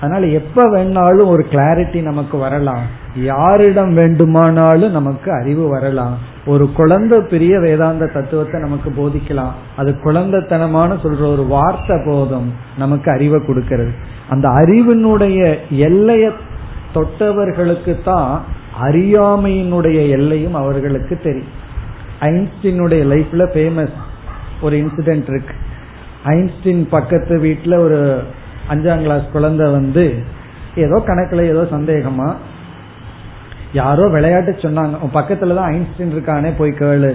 அதனால எப்ப வேணாலும் ஒரு கிளாரிட்டி நமக்கு வரலாம், யாரிடம் வேண்டுமானாலும் நமக்கு அறிவு வரலாம். ஒரு குழந்தை பெரிய வேதாந்த தத்துவத்தை நமக்கு போதிக்கலாம், அது குழந்தைத்தனமான சொல்ற ஒரு வார்த்தை போதும் நமக்கு அறிவை கொடுக்கிறது. அந்த அறிவினுடைய எல்லையை தொட்டவர்களுக்கு தான் அறியாமையினுடைய எல்லையும் அவர்களுக்கு தெரியும். ஐன்ஸ்டீனுடைய லைஃப்ல ஃபேமஸ் ஒரு இன்சிடென்ட் இருக்கு. ஐன்ஸ்டீன் பக்கத்து வீட்டுல ஒரு அஞ்சாம் கிளாஸ் குழந்தை வந்து ஏதோ கணக்குல ஏதோ சந்தேகமா யாரோ விளையாட்டு சொன்னாங்க, பக்கத்துலதான் ஐன்ஸ்டீன் இருக்கானே போய் கேளு.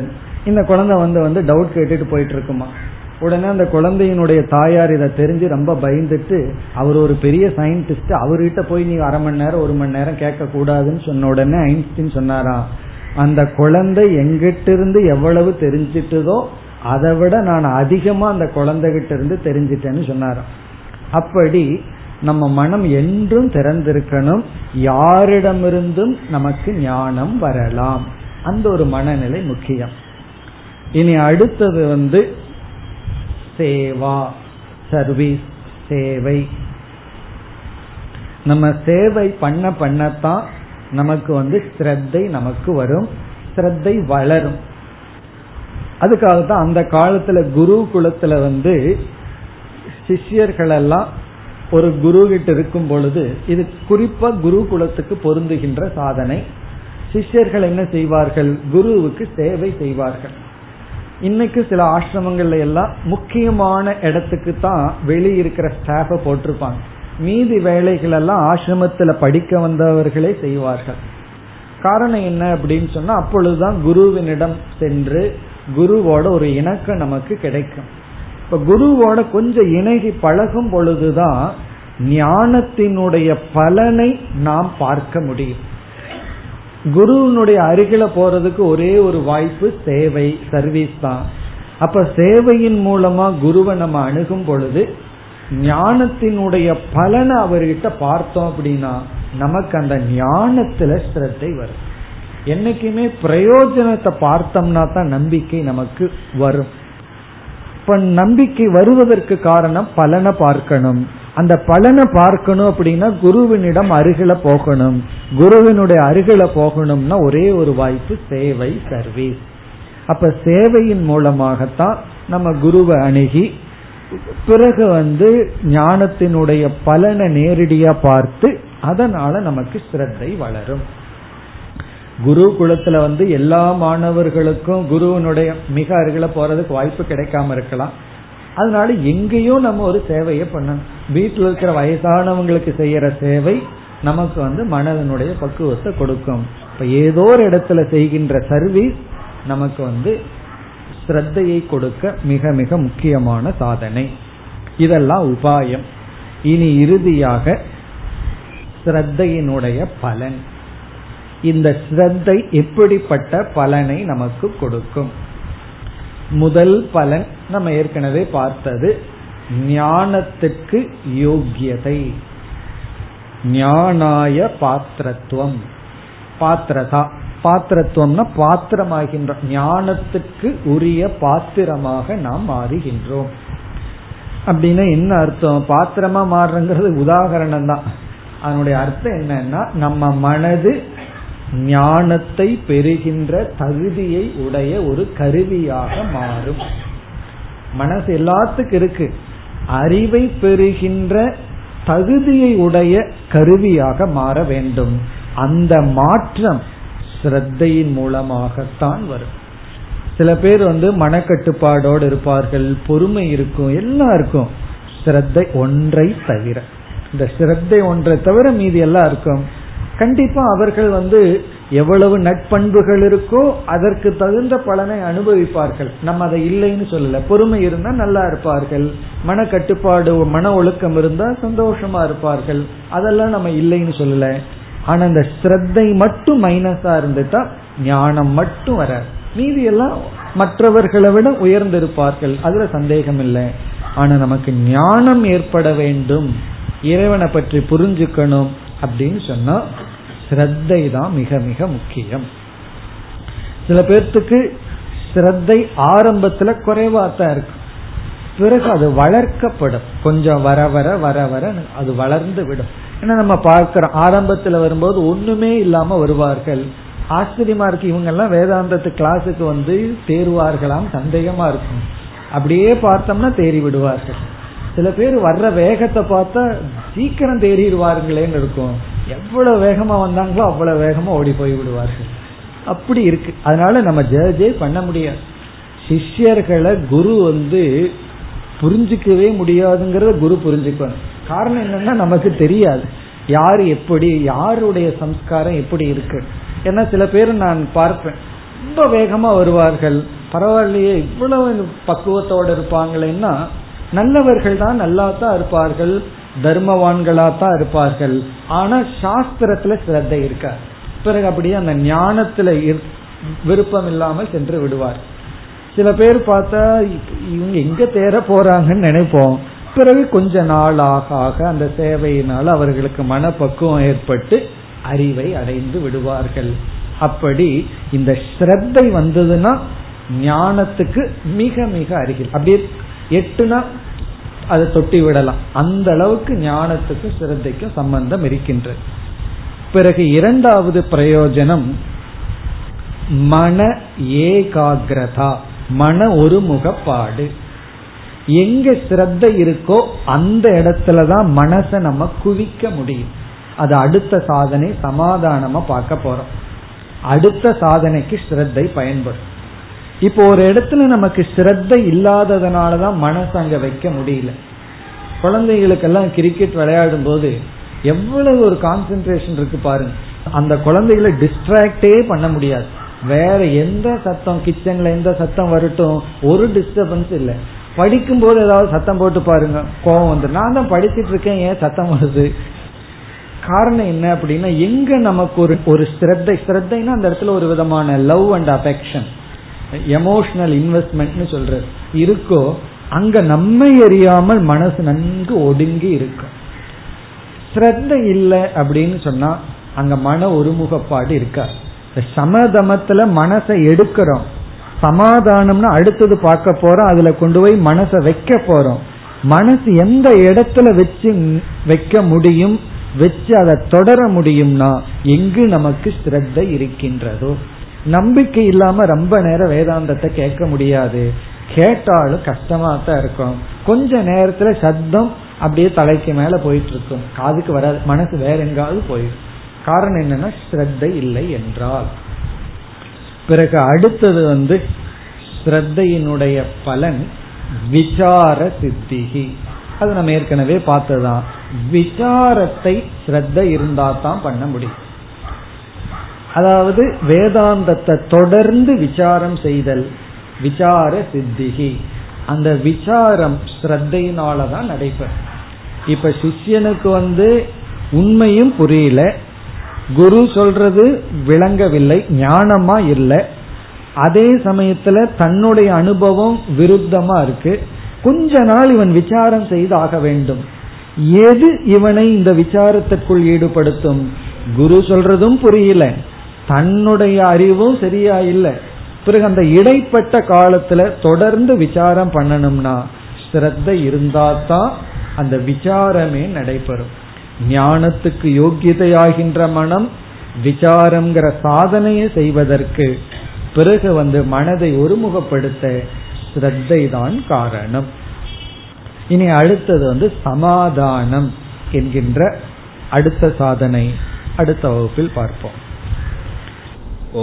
இந்த குழந்தை வந்து வந்து டவுட் கேட்டுட்டு போயிட்டு இருக்குமா. உடனே அந்த குழந்தையினுடைய தாயார் இதை தெரிஞ்சு ரொம்ப பயந்துட்டு, அவர் ஒரு பெரிய சயின்டிஸ்ட், அவர்கிட்ட போய் நீ அரை மணி நேரம் ஒரு மணி நேரம் கேட்க கூடாதுன்னு சொன்ன உடனே ஐன்ஸ்டீன் சொன்னாரா, அந்த குழந்தை எங்கிட்ட இருந்து எவ்வளவு தெரிஞ்சிட்டதோ அதை விட நான் அதிகமா அந்த குழந்தைகிட்ட இருந்து தெரிஞ்சிட்டேன்னு சொன்னாராம். அப்படி நம்ம மனம் என்றும் திறந்திருக்கணும், யாரிடமிருந்தும் நமக்கு ஞானம் வரலாம். அந்த ஒரு மனநிலை முக்கியம். இனி அடுத்தது வந்து சேவா, சர்வீஸ், சேவை. நம்ம சேவை பண்ண பண்ணத்தான் நமக்கு வந்து ஸ்ரத்தை நமக்கு வரும், ஸ்ரத்தை வளரும். அதுக்காகத்தான் அந்த காலத்துல குரு குலத்துல வந்து சிஷ்யர்கள் எல்லாம் ஒரு குரு கிட்ட இருக்கும் பொழுது, இது குறிப்பா குரு குலத்துக்கு பொருந்துகின்ற சாதனை, சிஷ்யர்கள் என்ன செய்வார்கள், குருவுக்கு சேவை செய்வார்கள். இன்னைக்கு சில ஆசிரமங்கள்ல எல்லாம் முக்கியமான இடத்துக்கு தான் வெளியிருக்கிற ஸ்டாஃபை போட்டிருப்பாங்க, மீதி வேலைகள் எல்லாம் ஆசிரமத்துல படிக்க வந்தவர்களே செய்வார்கள். காரணம் என்ன அப்படின்னு சொன்னா, அப்பொழுதுதான் குருவினிடம் சென்று குருவோட ஒரு இணக்கம் நமக்கு கிடைக்கும். இப்ப குருவோட கொஞ்சம் இணகி பழகும் பொழுதுதான் ஞானத்தினுடைய பலனை நாம் பார்க்க முடியும். குருவினுடைய அருகில போறதுக்கு ஒரே ஒரு வாய்ப்பு சேவை, சர்வீஸ் தான். அப்ப சேவையின் மூலமா குருவை நம்ம அணுகும் பொழுது ஞானத்தினுடைய பலனை அவர்கிட்ட பார்த்தோம் அப்படின்னா நமக்கு அந்த ஞானத்துல ஸ்ரத்தை வரும். என்னைக்குமே பிரயோஜனத்தை பார்த்தோம்னா தான் நம்பிக்கை நமக்கு வரும். இப்ப நம்பிக்கை வருவதற்கு காரணம் பலனை பார்க்கணும். அந்த பலனை பார்க்கணும் அப்படின்னா குருவினிடம் அருகில போகணும். குருவினுடைய அருகில போகணும்னா ஒரே ஒரு வாய்ப்பு சேவை, சர்வீஸ். அப்ப சேவையின் மூலமாகத்தான் நம்ம குருவை அணுகி பிறகு வந்து ஞானத்தினுடைய பலனை நேரடியா பார்த்து அதனால நமக்கு ஸ்ரத்தை வளரும். குருகுலத்துல வந்து எல்லா மாணவர்களுக்கும் குருவனுடைய மிக அருகில போறதுக்கு வாய்ப்பு கிடைக்காம இருக்கலாம். அதனால எங்கேயும் நம்ம ஒரு சேவையை பண்ணணும். வீட்டில் இருக்கிற வயசானவங்களுக்கு செய்யற சேவை நமக்கு வந்து மனதனுடைய பக்குவத்தை கொடுக்கும். இப்ப ஏதோ ஒரு இடத்துல செய்கின்ற சர்வீஸ் நமக்கு வந்து ஸ்ரத்தையை கொடுக்க மிக மிக முக்கியமான சாதனை. இதெல்லாம் உபாயம். இனி இறுதியாக ஸ்ரத்தையினுடைய பலன். இந்த ஸ்ரத்தை எப்படிப்பட்ட பலனை நமக்கு கொடுக்கும்? முதல் பலன் நம்ம ஏற்கனவே பார்த்தது, ஞானத்துக்கு யோக்கியதை, ஞானாய பாத்திரத்துவம். பாத்திரதா, பாத்திரத்துவம்னா பாத்திரமாகின்றோம், ஞானத்துக்கு உரிய பாத்திரமாக நாம் மாறுகின்றோம். அப்படின்னா என்ன அர்த்தம்? பாத்திரமா மாறுறது உதாரணம் தான். அதனுடைய அர்த்தம் என்னன்னா, நம்ம மனது ஞானத்தை பெறுகின்ற தகுதியை உடைய ஒரு கருவியாக மாறும். மனசு எல்லாத்துக்கும் இருக்கு, அறிவை பெறுகின்ற தகுதியை உடைய கருவியாக மாற வேண்டும். அந்த மாற்றம் ஸ்ரத்தையின் மூலமாகத்தான் வரும். சில பேர் வந்து மனக்கட்டுப்பாடோடு இருப்பார்கள், பொறுமை இருக்கும், எல்லாம் இருக்கும். ஸ்ரத்தை ஒன்றை தவிர, இந்த ஸ்ரத்தை ஒன்றை தவிர மீதி எல்லாம் இருக்கும். கண்டிப்பா அவர்கள் வந்து எவ்வளவு நட்பண்புகள் இருக்கோ அதற்கு தகுந்த பலனை அனுபவிப்பார்கள். நம்ம அதை இல்லைன்னு சொல்லல. பொறுமை இருந்தா நல்லா இருப்பார்கள், மன கட்டுப்பாடு மன ஒழுக்கம் இருந்தா சந்தோஷமா இருப்பார்கள், அதெல்லாம் நம்ம இல்லைன்னு சொல்லல. ஆனா இந்த ஸ்ரத்தை மட்டும் மைனஸா இருந்துட்டா ஞானம் மட்டும் வர, மீதி எல்லாம் மற்றவர்களை விட உயர்ந்திருப்பார்கள், அதுல சந்தேகம் இல்லை. ஆனா நமக்கு ஞானம் ஏற்பட வேண்டும், இறைவனை பற்றி புரிஞ்சுக்கணும் அப்படின்னு சொன்னா ஸ்ரத்தை தான் மிக மிக முக்கியம். சில பேர்த்துக்கு ஸ்ரத்தை ஆரம்பத்துல குறைவாத்தான் இருக்கு, பிறகு அது வளர்க்கப்படும், கொஞ்சம் வர வர வர வர அது வளர்ந்து விடும். ஏன்னா நம்ம பார்க்கிறோம், ஆரம்பத்துல வரும்போது ஒண்ணுமே இல்லாம வருவார்கள். ஆச்சரியமா இருக்கு, இவங்க எல்லாம் வேதாந்தத்து கிளாஸுக்கு வந்து தேர்வார்களாம், சந்தேகமா இருக்கும். அப்படியே பார்த்தோம்னா தேறி விடுவார்கள். சில பேர் வர்ற வேகத்தை பார்த்தா சீக்கிரம் தேறிடுவார்களேன்னு இருக்கும், எவ்வளவு வேகமா வந்தாங்களோ அவ்வளவு வேகமா ஓடி போய் விடுவார்கள். அப்படி இருக்கு. அதனால நம்ம ஜட்ஜே பண்ண முடியாது. சிஷ்யர்களை குரு வந்து புரிஞ்சிக்கவே முடியாதுங்கிறத குரு புரிஞ்சுக்கணும். காரணம் என்னன்னா, நமக்கு தெரியாது யாரு எப்படி, யாருடைய சம்ஸ்காரம் எப்படி இருக்கு. ஏன்னா சில பேர் நான் பார்ப்பேன், ரொம்ப வேகமா வருவார்கள், பரவாயில்லையே இவ்வளவு பக்குவத்தோடு இருப்பாங்களேன்னா நல்லவர்கள் தான், நல்லா தான் இருப்பார்கள், தர்மவான்களா தான் இருப்பார்கள். ஆனா சாஸ்திரத்துல ஸ்ரத்தை இருக்க, பிறகு அப்படியே அந்த ஞானத்துல விருப்பம் இல்லாமல் சென்று விடுவார். சில பேர் பார்த்தா இவங்க எங்க தேற போறாங்கன்னு நினைப்போம். பிறகு கொஞ்ச நாளாக ஆக அந்த சேவையினால அவர்களுக்கு மனப்பக்குவம் ஏற்பட்டு அறிவை அடைந்து விடுவார்கள். அப்படி இந்த ஸ்ரத்தை வந்ததுன்னா ஞானத்துக்கு மிக மிக அருகில், அப்படியே எட்டுனா அதை தொட்டி விடலாம், அந்த அளவுக்கு ஞானத்துக்கு ஸ்ரத்தைக்கு சம்பந்தம் இருக்கின்றது. பிறகு இரண்டாவது பிரயோஜனம் மன ஏகாகிரதா, மன ஒருமுகப்பாடு. எங்க ஸ்ரத்தை இருக்கோ அந்த இடத்துலதான் மனசை நம்ம குவிக்க முடியும். அது அடுத்த சாதனை சமாதானமா பார்க்க போறோம். அடுத்த சாதனைக்கு ஸ்ரத்தை பயன்படும். இப்போ ஒரு இடத்துல நமக்கு ஸ்ரத்தை இல்லாததுனாலதான் மனசு அங்க வைக்க முடியல. குழந்தைகளுக்கெல்லாம் கிரிக்கெட் விளையாடும் போது எவ்வளவு ஒரு கான்சென்ட்ரேஷன் இருக்கு பாருங்க. அந்த குழந்தைகளை டிஸ்ட்ராக்டே பண்ண முடியாது. வேற எந்த சத்தம், கிச்சன்ல எந்த சத்தம் வரட்டும், ஒரு டிஸ்டர்பன்ஸ் இல்லை. படிக்கும் போது ஏதாவது சத்தம் போட்டு பாருங்க, கோபம் வந்து நான் தான் படிச்சுட்டு இருக்கேன் ஏன் சத்தம் வருது. காரணம் என்ன அப்படின்னா, எங்க நமக்கு ஒரு ஒரு ஸ்ரத்தை, ஸ்ரத்தைன்னா அந்த இடத்துல ஒரு விதமான லவ் அண்ட் அஃபெக்ஷன், எமோஷனல் இன்வெஸ்ட்மெண்ட்னு சொல்றது இருக்கோ, அங்க நம்ம எரியாமல் மனசு நன்கு ஒடுங்கி இருக்கும். ஸ்ரத்தை இல்லை அப்படின்னு சொன்னா அங்க மன ஒருமுகப்பாடு இருக்காது. சமதமத்துல மனசை எடுக்கிறோம். சமாதானம்னா அடுத்தது பார்க்க போறோம், அதுல கொண்டு போய் மனசை வைக்க போறோம். மனசு எந்த இடத்துல வச்சு வைக்க முடியும், வச்சு அதை தொடர முடியும்னா எங்கு நமக்கு ஸ்ரத்தை இருக்கின்றதோ. நம்பிக்கை இல்லாம ரொம்ப நேரம் வேதாந்தத்தை கேட்க முடியாது, கேட்டாலும் கஷ்டமா தான் இருக்கும். கொஞ்ச நேரத்துல சத்தம் அப்படியே தலைக்கு மேல போயிட்டு இருக்கும், காதுக்கு வராது, மனசு வேற எங்காவது போயிடும். காரணம் என்னன்னா ஸ்ரத்தை இல்லை என்றால். பிறகு அடுத்தது வந்து ஸ்ரத்தையினுடைய பலன் விசார சித்திகி. அது நம்ம ஏற்கனவே பார்த்ததுதான். விசாரத்தை ஸ்ரத்தை இருந்தா தான் பண்ண முடியும். அதாவது வேதாந்தத்தை தொடர்ந்து விசாரம் செய்தல் விசார சித்திகி. அந்த விசாரம் ஸ்ரத்தையினாலதான் நடைபெறும். இப்ப சிஷ்யனுக்கு வந்து உண்மையும் புரியல, குரு சொல்றது விளங்கவில்லை, ஞானமா இல்லை, அதே சமயத்துல தன்னுடைய அனுபவம் விருத்தமா இருக்கு. கொஞ்ச நாள் இவன் விசாரம் செய்து ஆக வேண்டும். எது இவனை இந்த விசாரத்திற்குள் ஈடுபடுத்தும்? குரு சொல்றதும் புரியல, தன்னுடைய அறிவும் சரியா இல்லை. பிறகு அந்த இடைப்பட்ட காலத்துல தொடர்ந்து விசாரம் பண்ணணும்னா ஸ்ரத்தை இருந்தாதான் அந்த விசாரமே நடைபெறும். ஞானத்துக்கு யோகியதையாகின்ற மனம் விசாரம்ங்கிற சாதனையை செய்வதற்கு பிறகு வந்து மனதை ஒருமுகப்படுத்த ஸ்ரத்தை தான் காரணம். இனி அடுத்தது வந்து சமாதானம் என்கின்ற அடுத்த சாதனை அடுத்த வகுப்பில் பார்ப்போம்.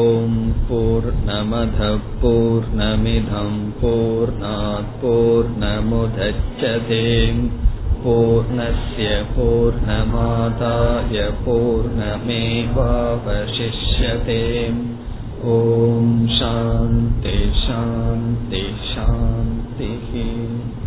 ஓம் பூர்ணமத பூர்ணமிதம் பூர்ணாத் பூர்ணமுதச்யதே பூர்ணஸ்ய பூர்ணமாதாய பூர்ணமேவாவசிஷ்யதே. ஓம் சாந்தி சாந்தி சாந்தி.